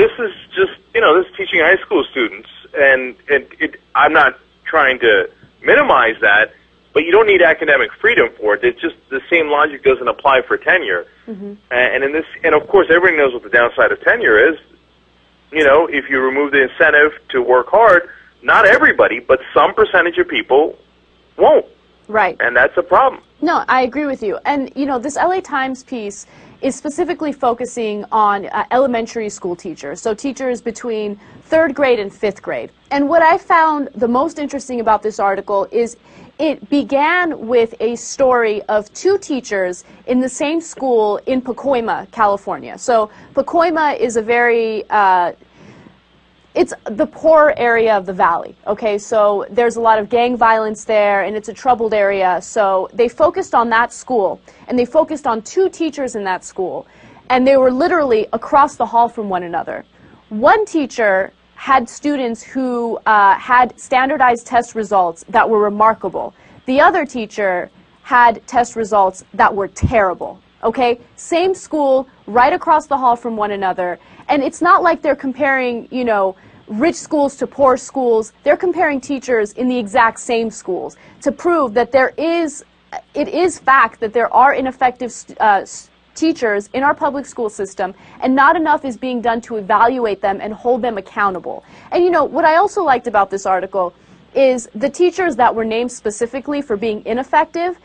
This is just, you know, this is teaching high school students. And it, it, I'm not trying to minimize that, but you don't need academic freedom for it. It's just the same logic doesn't apply for tenure. Mm-hmm. And in this, and of course, everybody knows what the downside of tenure is. You know, if you remove the incentive to work hard, not everybody, but some percentage of people won't. Right. And that's a problem. No, I agree with you. And, you know, this L A Times piece is specifically focusing on uh, elementary school teachers, so teachers between third grade and fifth grade. And what I found the most interesting about this article is it began with a story of two teachers in the same school in Pacoima, California. So Pacoima is a very, uh, it's the poor area of the valley, okay? So there's a lot of gang violence there, and it's a troubled area. So they focused on that school, and they focused on two teachers in that school, and they were literally across the hall from one another. One teacher had students who uh, had standardized test results that were remarkable. The other teacher had test results that were terrible. Okay, same school, right across the hall from one another. And it's not like they're comparing, you know, rich schools to poor schools. They're comparing teachers in the exact same schools to prove that there is, it is fact that there are ineffective uh, teachers in our public school system, and not enough is being done to evaluate them and hold them accountable. And, you know, what I also liked about this article is the teachers that were named specifically for being ineffective,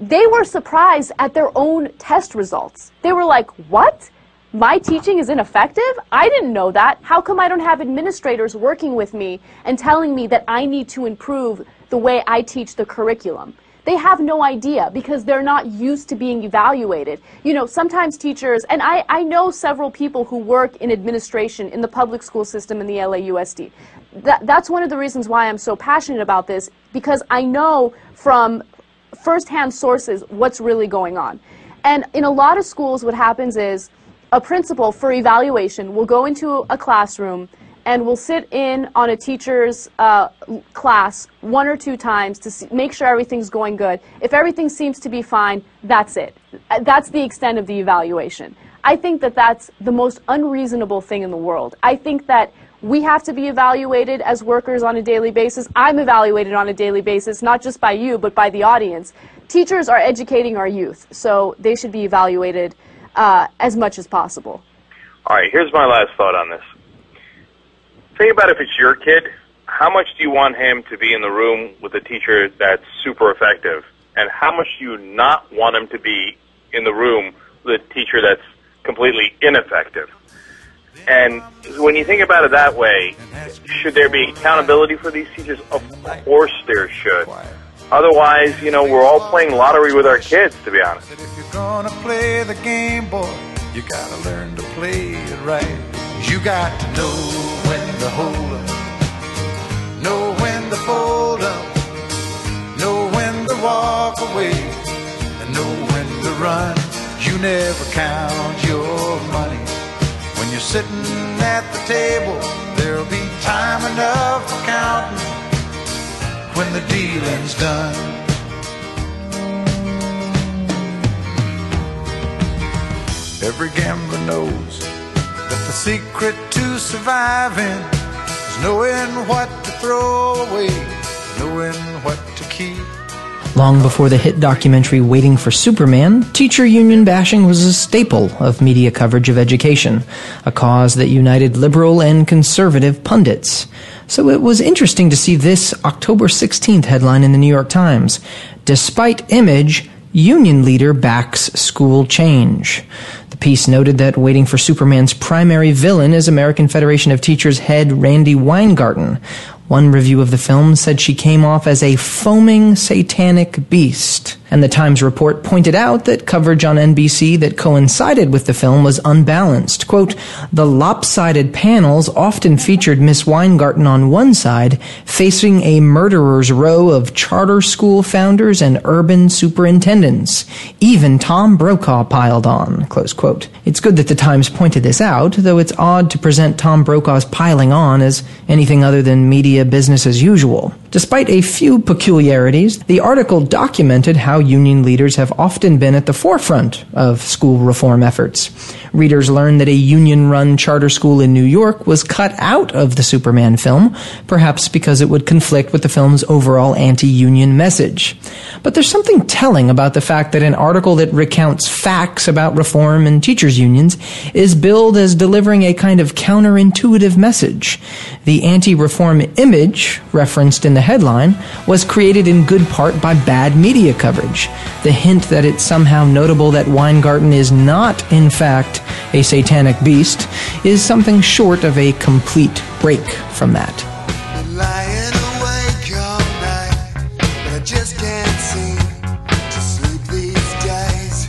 they were surprised at their own test results. They were like, what? my teaching is ineffective? I didn't know that. How come I don't have administrators working with me and telling me that I need to improve the way I teach the curriculum? They have no idea because they're not used to being evaluated. You know, sometimes teachers, and I, I know several people who work in administration in the public school system in the L A U S D. That, that's one of the reasons why I'm so passionate about this, because I know from firsthand sources what's really going on. And in a lot of schools, what happens is a principal for evaluation will go into a classroom and will sit in on a teacher's uh, class one or two times to see, make sure everything's going good. If everything seems to be fine, that's it. That's the extent of the evaluation. I think that that's the most unreasonable thing in the world. I think that we have to be evaluated as workers on a daily basis. I'm evaluated on a daily basis, not just by you, but by the audience. Teachers are educating our youth, so they should be evaluated uh, as much as possible. All right, here's my last thought on this. Think about if it's your kid, how much do you want him to be in the room with a teacher that's super effective? And how much do you not want him to be in the room with a teacher that's completely ineffective? And when you think about it that way, should there be accountability for these teachers? Of course there should. Otherwise, you know, we're all playing lottery with our kids, to be honest. But if you're gonna play the game, boy, you gotta learn to play it right. You got to know when to hold up, know when to fold up, know when to walk away, and know when to run. You never count your money. When you're sitting at the table, there'll be time enough for counting when the dealing's done. Every gambler knows that the secret to surviving is knowing what to throw away, knowing what to keep. Long before the hit documentary Waiting for Superman, teacher union bashing was a staple of media coverage of education, a cause that united liberal and conservative pundits. So it was interesting to see this October sixteenth headline in the New York Times, "Despite Image, Union Leader Backs School Change." The piece noted that Waiting for Superman's primary villain is American Federation of Teachers head Randy Weingarten. One review of the film said she came off as a foaming satanic beast. And the Times report pointed out that coverage on N B C that coincided with the film was unbalanced. Quote, "The lopsided panels often featured Miss Weingarten on one side, facing a murderer's row of charter school founders and urban superintendents. Even Tom Brokaw piled on." Close quote. It's good that the Times pointed this out, though it's odd to present Tom Brokaw's piling on as anything other than media business as usual. Despite a few peculiarities, the article documented how union leaders have often been at the forefront of school reform efforts. Readers learned that a union-run charter school in New York was cut out of the Superman film, perhaps because it would conflict with the film's overall anti-union message. But there's something telling about the fact that an article that recounts facts about reform and teachers' unions is billed as delivering a kind of counterintuitive message. The anti-reform image referenced in the headline was created in good part by bad media coverage. The hint that it's somehow notable that Weingarten is not, in fact, a satanic beast is something short of a complete break from that. Lying awake all night, but I just can't seem to sleep these days.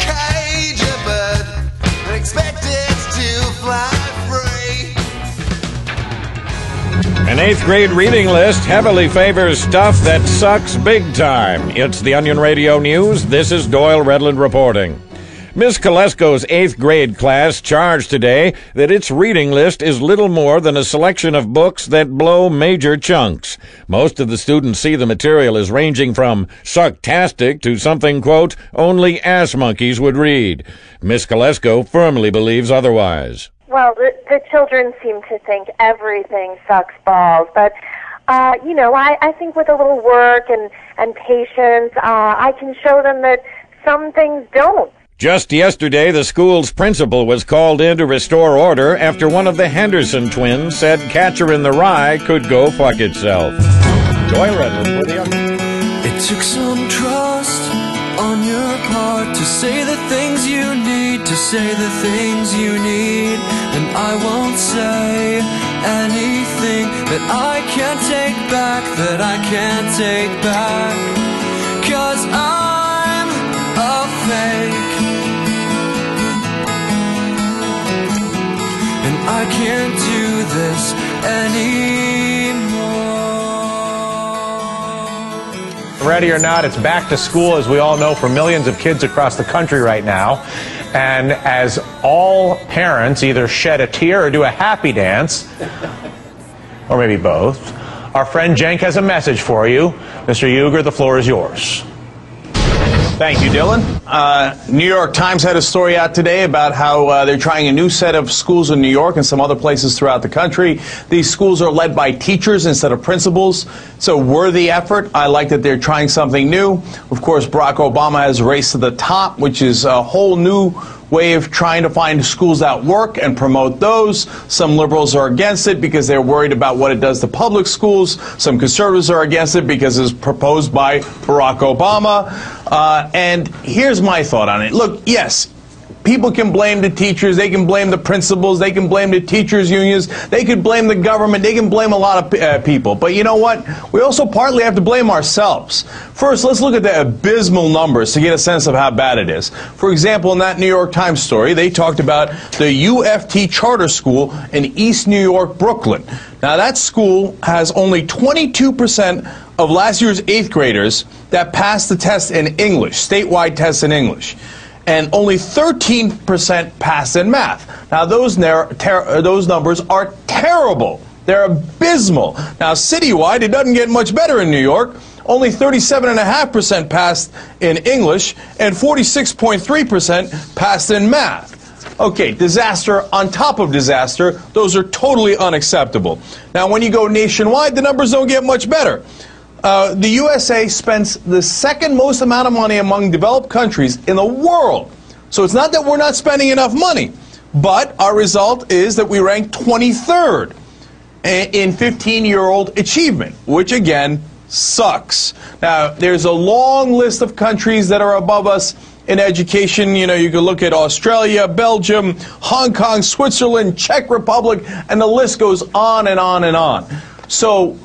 cage a bird and expect it to fly free. An eighth grade reading list heavily favors stuff that sucks big time. It's the Onion Radio News. This is Doyle Redland reporting. Miz Kolesko's eighth grade class charged today that its reading list is little more than a selection of books that blow major chunks. Most of the students see the material as ranging from sarcastic to something, quote, only ass monkeys would read. Miz Kolesko firmly believes otherwise. Well, the, the children seem to think everything sucks balls, but, uh, you know, I, I think with a little work and, and patience, uh, I can show them that some things don't. Just yesterday, the school's principal was called in to restore order after one of the Henderson twins said Catcher in the Rye could go fuck itself. Doyle Redland with the Onion. It took some trust on your part to say the things you need, to say the things you need, and I won't say anything that I can't take back, that I can't take back, 'cause I'm a fake. I can't do this anymore. Ready or not, it's back to school, as we all know, for millions of kids across the country right now. And as all parents either shed a tear or do a happy dance, or maybe both, our friend Cenk has a message for you. Mister Ueger, the floor is yours. Thank you, Dylan. Uh, New York Times had a story out today about how uh, they're trying a new set of schools in New York and some other places throughout the country. These schools are led by teachers instead of principals. It's a worthy effort. I like that they're trying something new. Of course, Barack Obama has Race to the Top, which is a whole new way of trying to find schools that work and promote those. Some liberals are against it because they're worried about what it does to public schools. Some conservatives are against it because it's proposed by Barack Obama. Uh, and here's my thought on it. Look, yes, people can blame the teachers, they can blame the principals, they can blame the teachers' unions, they can blame the government, they can blame a lot of uh, people. But you know what? We also partly have to blame ourselves. First, let's look at the abysmal numbers to get a sense of how bad it is. For example, in that New York Times story, they talked about the U F T Charter School in East New York, Brooklyn. Now, that school has only twenty-two percent of last year's eighth graders that passed the test in English, statewide test in English. And only thirteen percent pass in math. Now, those, ner- ter- those numbers are terrible. They're abysmal. Now, citywide, it doesn't get much better in New York. Only thirty-seven point five percent passed in English, and forty-six point three percent passed in math. Okay, disaster on top of disaster. Those are totally unacceptable. Now, when you go nationwide, the numbers don't get much better. Uh, the U S A spends the second most amount of money among developed countries in the world. So it's not that we're not spending enough money, but our result is that we rank twenty-third in fifteen-year-old achievement, which again sucks. Now, there's a long list of countries that are above us in education. You know, you can look at Australia, Belgium, Hong Kong, Switzerland, Czech Republic, and the list goes on and on and on. So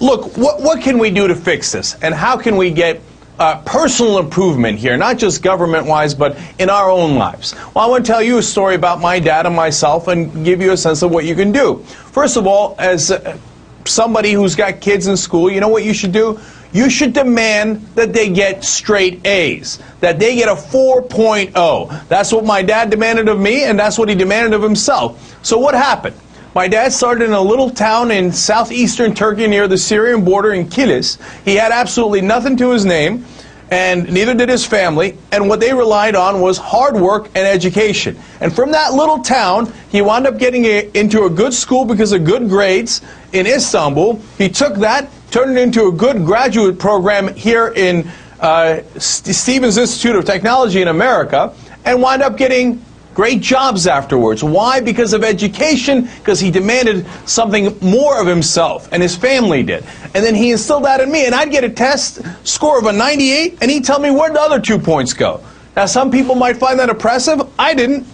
look, what, what can we do to fix this? And how can we get uh, personal improvement here, not just government-wise, but in our own lives? Well, I want to tell you a story about my dad and myself and give you a sense of what you can do. First of all, as uh, somebody who's got kids in school, you know what you should do? You should demand that they get straight A's, that they get a four point oh. That's what my dad demanded of me, and that's what he demanded of himself. So what happened? My dad started in a little town in southeastern Turkey near the Syrian border in Kilis. He had absolutely nothing to his name, and neither did his family, and what they relied on was hard work and education. And from that little town, he wound up getting a, into a good school because of good grades in Istanbul. He took that, turned it into a good graduate program here in uh, St- Stevens Institute of Technology in America, and wound up getting great jobs afterwards. Why? Because of education, because he demanded something more of himself, and his family did. And then he instilled that in me, and I'd get a test score of a ninety-eight, and he'd tell me where the other two points go. Now, some people might find that oppressive. I didn't.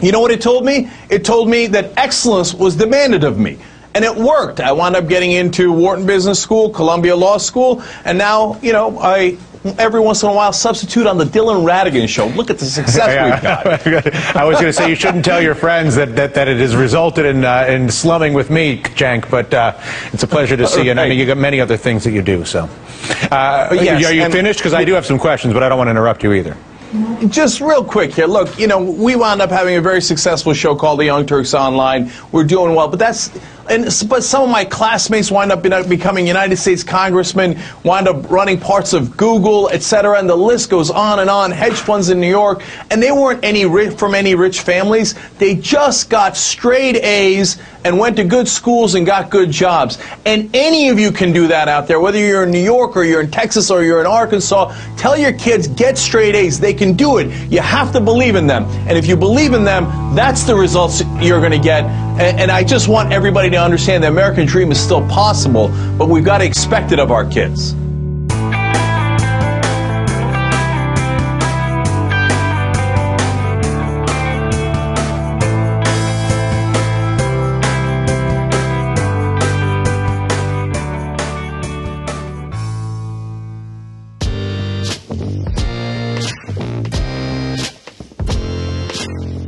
You know what it told me? It told me that excellence was demanded of me. And it worked. I wound up getting into Wharton Business School, Columbia Law School, and now, you know, I every once in a while substitute on the Dylan Radigan show. Look at the success yeah. we've got. I was going to say you shouldn't tell your friends that, that, that it has resulted in, uh, in slumming with me, Cenk, but uh, it's a pleasure to see you. And I mean, you've got many other things that you do, so. Uh, yes, are you finished? Because I do have some questions, but I don't want to interrupt you either. Just real quick here, look, you know, we wound up having a very successful show called The Young Turks Online. We're doing well, but that's, and, but some of my classmates wind up becoming United States congressmen, wind up running parts of Google, et cetera, and the list goes on and on, hedge funds in New York, and they weren't any rich, from any rich families. They just got straight A's and went to good schools and got good jobs. And any of you can do that out there, whether you're in New York or you're in Texas or you're in Arkansas. Tell your kids, get straight A's. They can do it. You have to believe in them. And if you believe in them, that's the results you're going to get. And, and I just want everybody to understand the American dream is still possible, but we've got to expect it of our kids.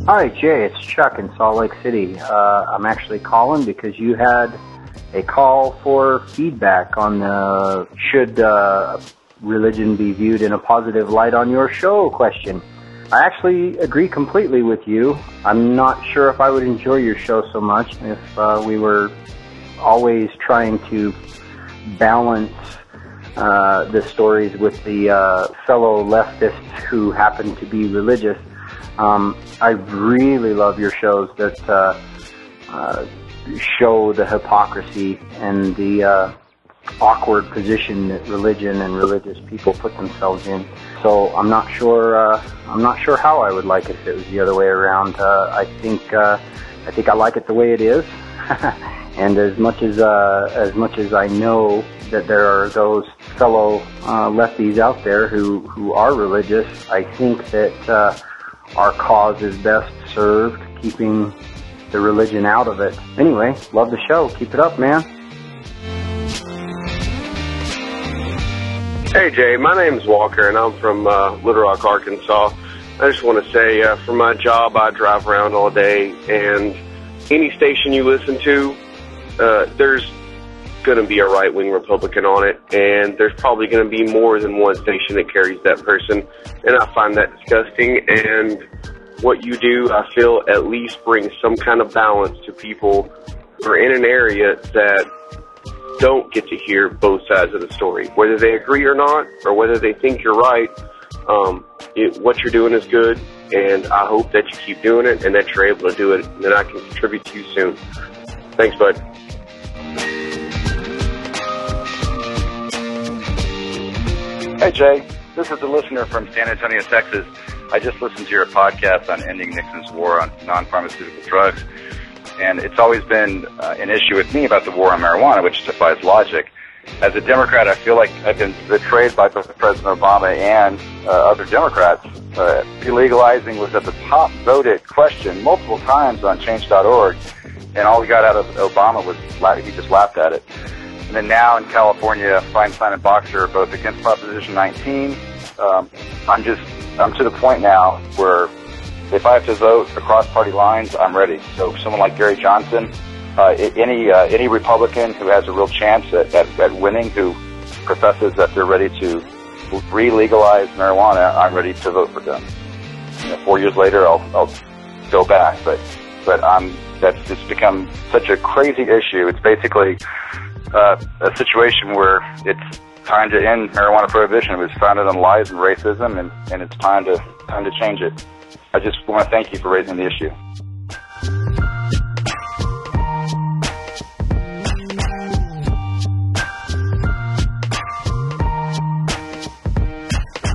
Hi, Jay. It's Chuck in Salt Lake City. Uh, I'm actually calling because you had a call for feedback on the should uh, religion be viewed in a positive light on your show question. I actually agree completely with you. I'm not sure if I would enjoy your show so much if uh, we were always trying to balance uh, the stories with the uh, fellow leftists who happen to be religious. Um, I really love your shows that uh, uh, show the hypocrisy and the uh, awkward position that religion and religious people put themselves in. So I'm not sure. Uh, I'm not sure how I would like it if it was the other way around. Uh, I think. Uh, I think I like it the way it is. And as much as uh, as much as I know that there are those fellow uh, lefties out there who who are religious, I think that. Uh, Our cause is best served keeping the religion out of it. Anyway, love the show. Keep it up, man. Hey, Jay. My name's Walker, and I'm from uh, Little Rock, Arkansas. I just want to say, uh, for my job, I drive around all day, and any station you listen to, uh, there's going to be a right-wing Republican on it, and there's probably going to be more than one station that carries that person, and I find that disgusting. And what you do, I feel, at least brings some kind of balance to people who are in an area that don't get to hear both sides of the story, whether they agree or not, or whether they think you're right. Um, it, what you're doing is good, and I hope that you keep doing it and that you're able to do it, and that I can contribute to you soon. Thanks, bud. Hey, Jay. This is the listener from San Antonio, Texas. I just listened to your podcast on ending Nixon's war on non-pharmaceutical drugs, and it's always been uh, an issue with me about the war on marijuana, which defies logic. As a Democrat, I feel like I've been betrayed by both President Obama and uh, other Democrats. Uh, delegalizing was at the top voted question multiple times on change dot org, and all we got out of Obama was he just laughed at it. And then now in California, Feinstein and Boxer are both against Proposition nineteen. Um, I'm just, I'm to the point now where if I have to vote across party lines, I'm ready. So someone like Gary Johnson, uh, any uh, any Republican who has a real chance at, at, at winning, who professes that they're ready to re-legalize marijuana, I'm ready to vote for them. You know, four years later, I'll, I'll go back, but but I'm that's just become such a crazy issue. It's basically. Uh, a situation where it's time to end marijuana prohibition. It was founded on lies and racism, and, and it's time to time to change it. I just want to thank you for raising the issue.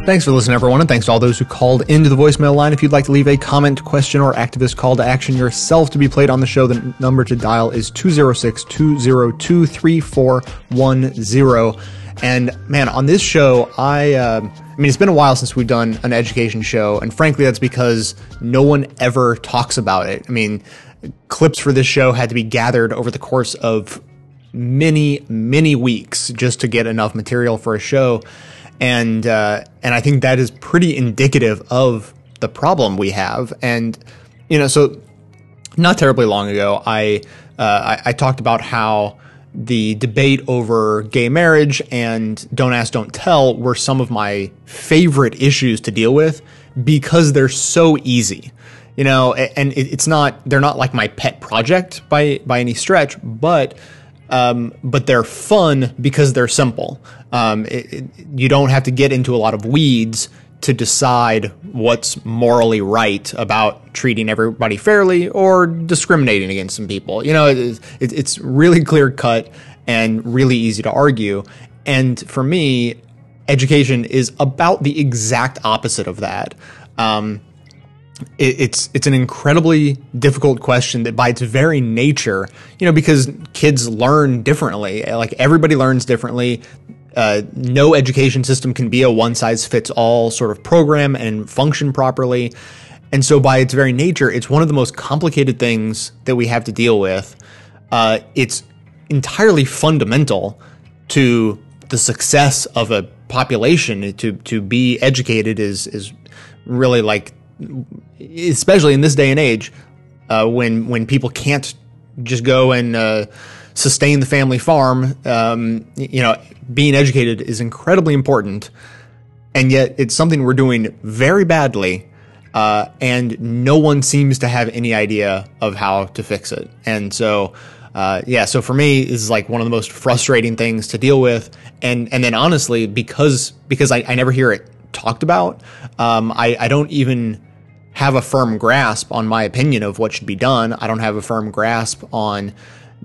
Thanks for listening, everyone, and thanks to all those who called into the voicemail line. If you'd like to leave a comment, question, or activist call to action yourself to be played on the show, the number to dial is two zero six, two zero two, three four one zero. And, man, on this show, I, uh, I mean, it's been a while since we've done an education show, and frankly, that's because no one ever talks about it. I mean, clips for this show had to be gathered over the course of many, many weeks just to get enough material for a show. And uh, and I think that is pretty indicative of the problem we have. And, you know, so not terribly long ago, I uh, I, I talked about how the debate over gay marriage and Don't Ask, Don't Tell were some of my favorite issues to deal with because they're so easy. You know, and it's not, they're not like my pet project by, by any stretch, but, um, but they're fun because they're simple. Um, it, it, you don't have to get into a lot of weeds to decide what's morally right about treating everybody fairly or discriminating against some people. You know, it, it, it's really clear cut and really easy to argue. And for me, education is about the exact opposite of that. Um, It's it's an incredibly difficult question that by its very nature, you know, because kids learn differently, like everybody learns differently. Uh, no education system can be a one size fits all sort of program and function properly. And so by its very nature, it's one of the most complicated things that we have to deal with. Uh, it's entirely fundamental to the success of a population. To to be educated is is really like, especially in this day and age, uh, when when people can't just go and uh, sustain the family farm, um, you know, being educated is incredibly important, and yet it's something we're doing very badly, uh, and no one seems to have any idea of how to fix it. And so, uh, yeah, so for me, this is like one of the most frustrating things to deal with, and and then honestly, because because I, I never hear it talked about, um, I, I don't even have a firm grasp on my opinion of what should be done. I don't have a firm grasp on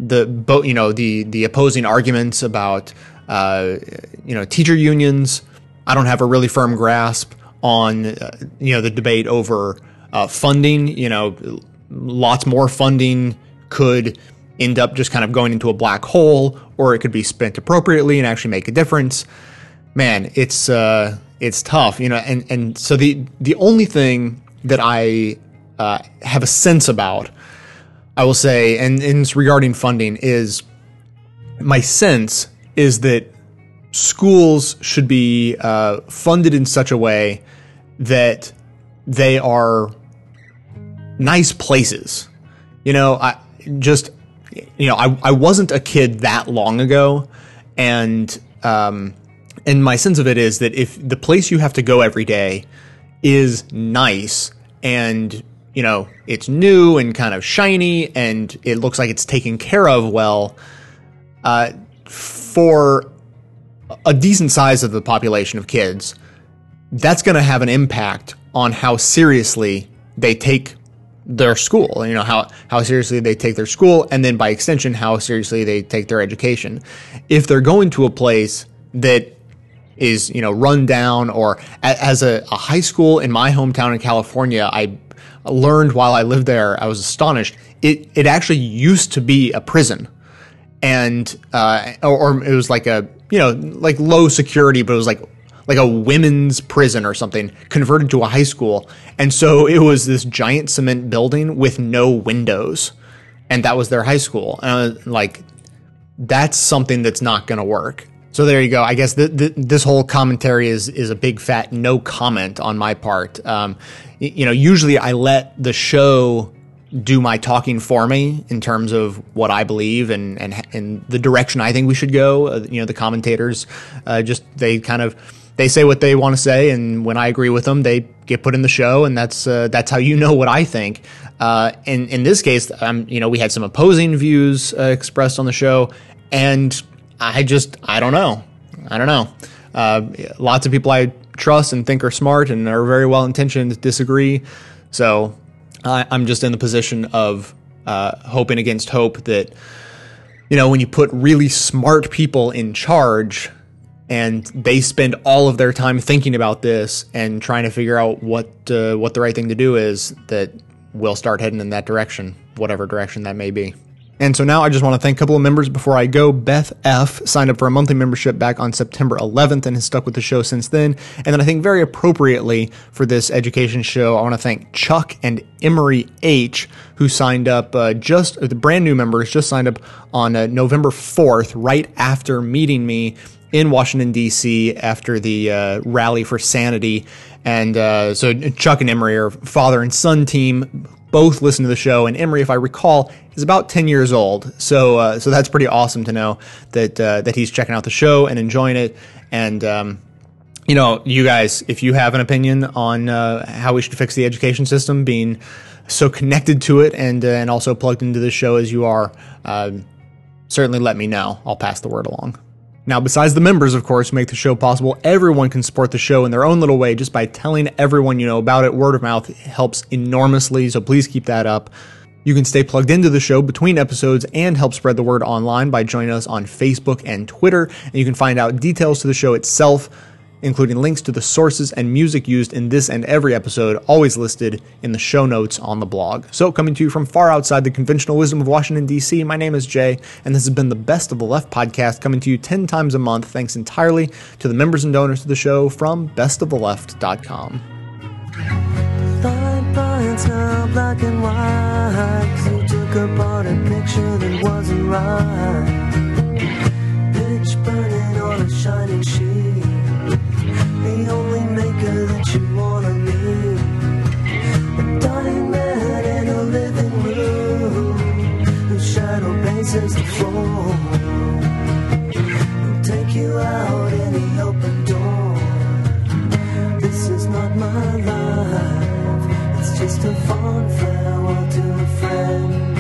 the, you know, the, the opposing arguments about, uh, you know, teacher unions. I don't have a really firm grasp on, uh, you know, the debate over uh, funding. You know, lots more funding could end up just kind of going into a black hole, or it could be spent appropriately and actually make a difference. Man, it's uh, it's tough, you know, and and so the the only thing that I uh, have a sense about, I will say, and, and it's regarding funding, is my sense is that schools should be uh, funded in such a way that they are nice places. You know, I just, you know, I, I wasn't a kid that long ago, and um, and my sense of it is that if the place you have to go every day is nice and, you know, it's new and kind of shiny and it looks like it's taken care of well, uh, for a decent size of the population of kids, that's going to have an impact on how seriously they take their school, you know, how, how seriously they take their school, and then by extension, how seriously they take their education. If they're going to a place that is, you know, run down, or as a, a high school in my hometown in California, I learned while I lived there, I was astonished, it it actually used to be a prison, and uh, or, or it was like a, you know, like low security, but it was like like a women's prison or something converted to a high school, and so it was this giant cement building with no windows, and that was their high school, and I was like, that's something that's not going to work. So there you go. I guess the, the, this whole commentary is is a big fat no comment on my part. Um, you know, usually I let the show do my talking for me in terms of what I believe and and, and the direction I think we should go. Uh, you know, the commentators uh, just they kind of they say what they want to say, and when I agree with them, they get put in the show, and that's uh, that's how you know what I think. Uh, and in this case, um, you know, we had some opposing views uh, expressed on the show, and I just, I don't know. I don't know. Uh, lots of people I trust and think are smart and are very well intentioned disagree. So I, I'm just in the position of uh, hoping against hope that, you know, when you put really smart people in charge and they spend all of their time thinking about this and trying to figure out what uh, what the right thing to do is, that we'll start heading in that direction, whatever direction that may be. And so now I just want to thank a couple of members before I go. Beth F. signed up for a monthly membership back on September eleventh and has stuck with the show since then. And then I think very appropriately for this education show, I want to thank Chuck and Emery H., who signed up uh, just, the brand new members just signed up on uh, November fourth, right after meeting me in Washington, D C after the uh, rally for sanity. And uh, so Chuck and Emery are father and son team, both listen to the show, and Emery, if I recall, is about ten years old. So uh, so that's pretty awesome to know that uh, that he's checking out the show and enjoying it. And, um, you know, you guys, if you have an opinion on uh, how we should fix the education system, being so connected to it and, uh, and also plugged into the show as you are, uh, certainly let me know. I'll pass the word along. Now, besides the members, of course, who make the show possible, everyone can support the show in their own little way just by telling everyone you know about it. Word of mouth helps enormously, so please keep that up. You can stay plugged into the show between episodes and help spread the word online by joining us on Facebook and Twitter. And you can find out details to the show itself, including links to the sources and music used in this and every episode, always listed in the show notes on the blog. So, coming to you from far outside the conventional wisdom of Washington, D C, my name is Jay, and this has been the Best of the Left podcast, coming to you ten times a month, thanks entirely to the members and donors to the show from best of the left dot com. Thought by its black and white, 'cause you took apart a picture that wasn't right. Pitch burning on a shining sheet. The only maker that you wanna meet, a dying man in a living room, whose shadow bases the floor. I'll take you out in the open door. This is not my life, it's just a fond farewell to a friend.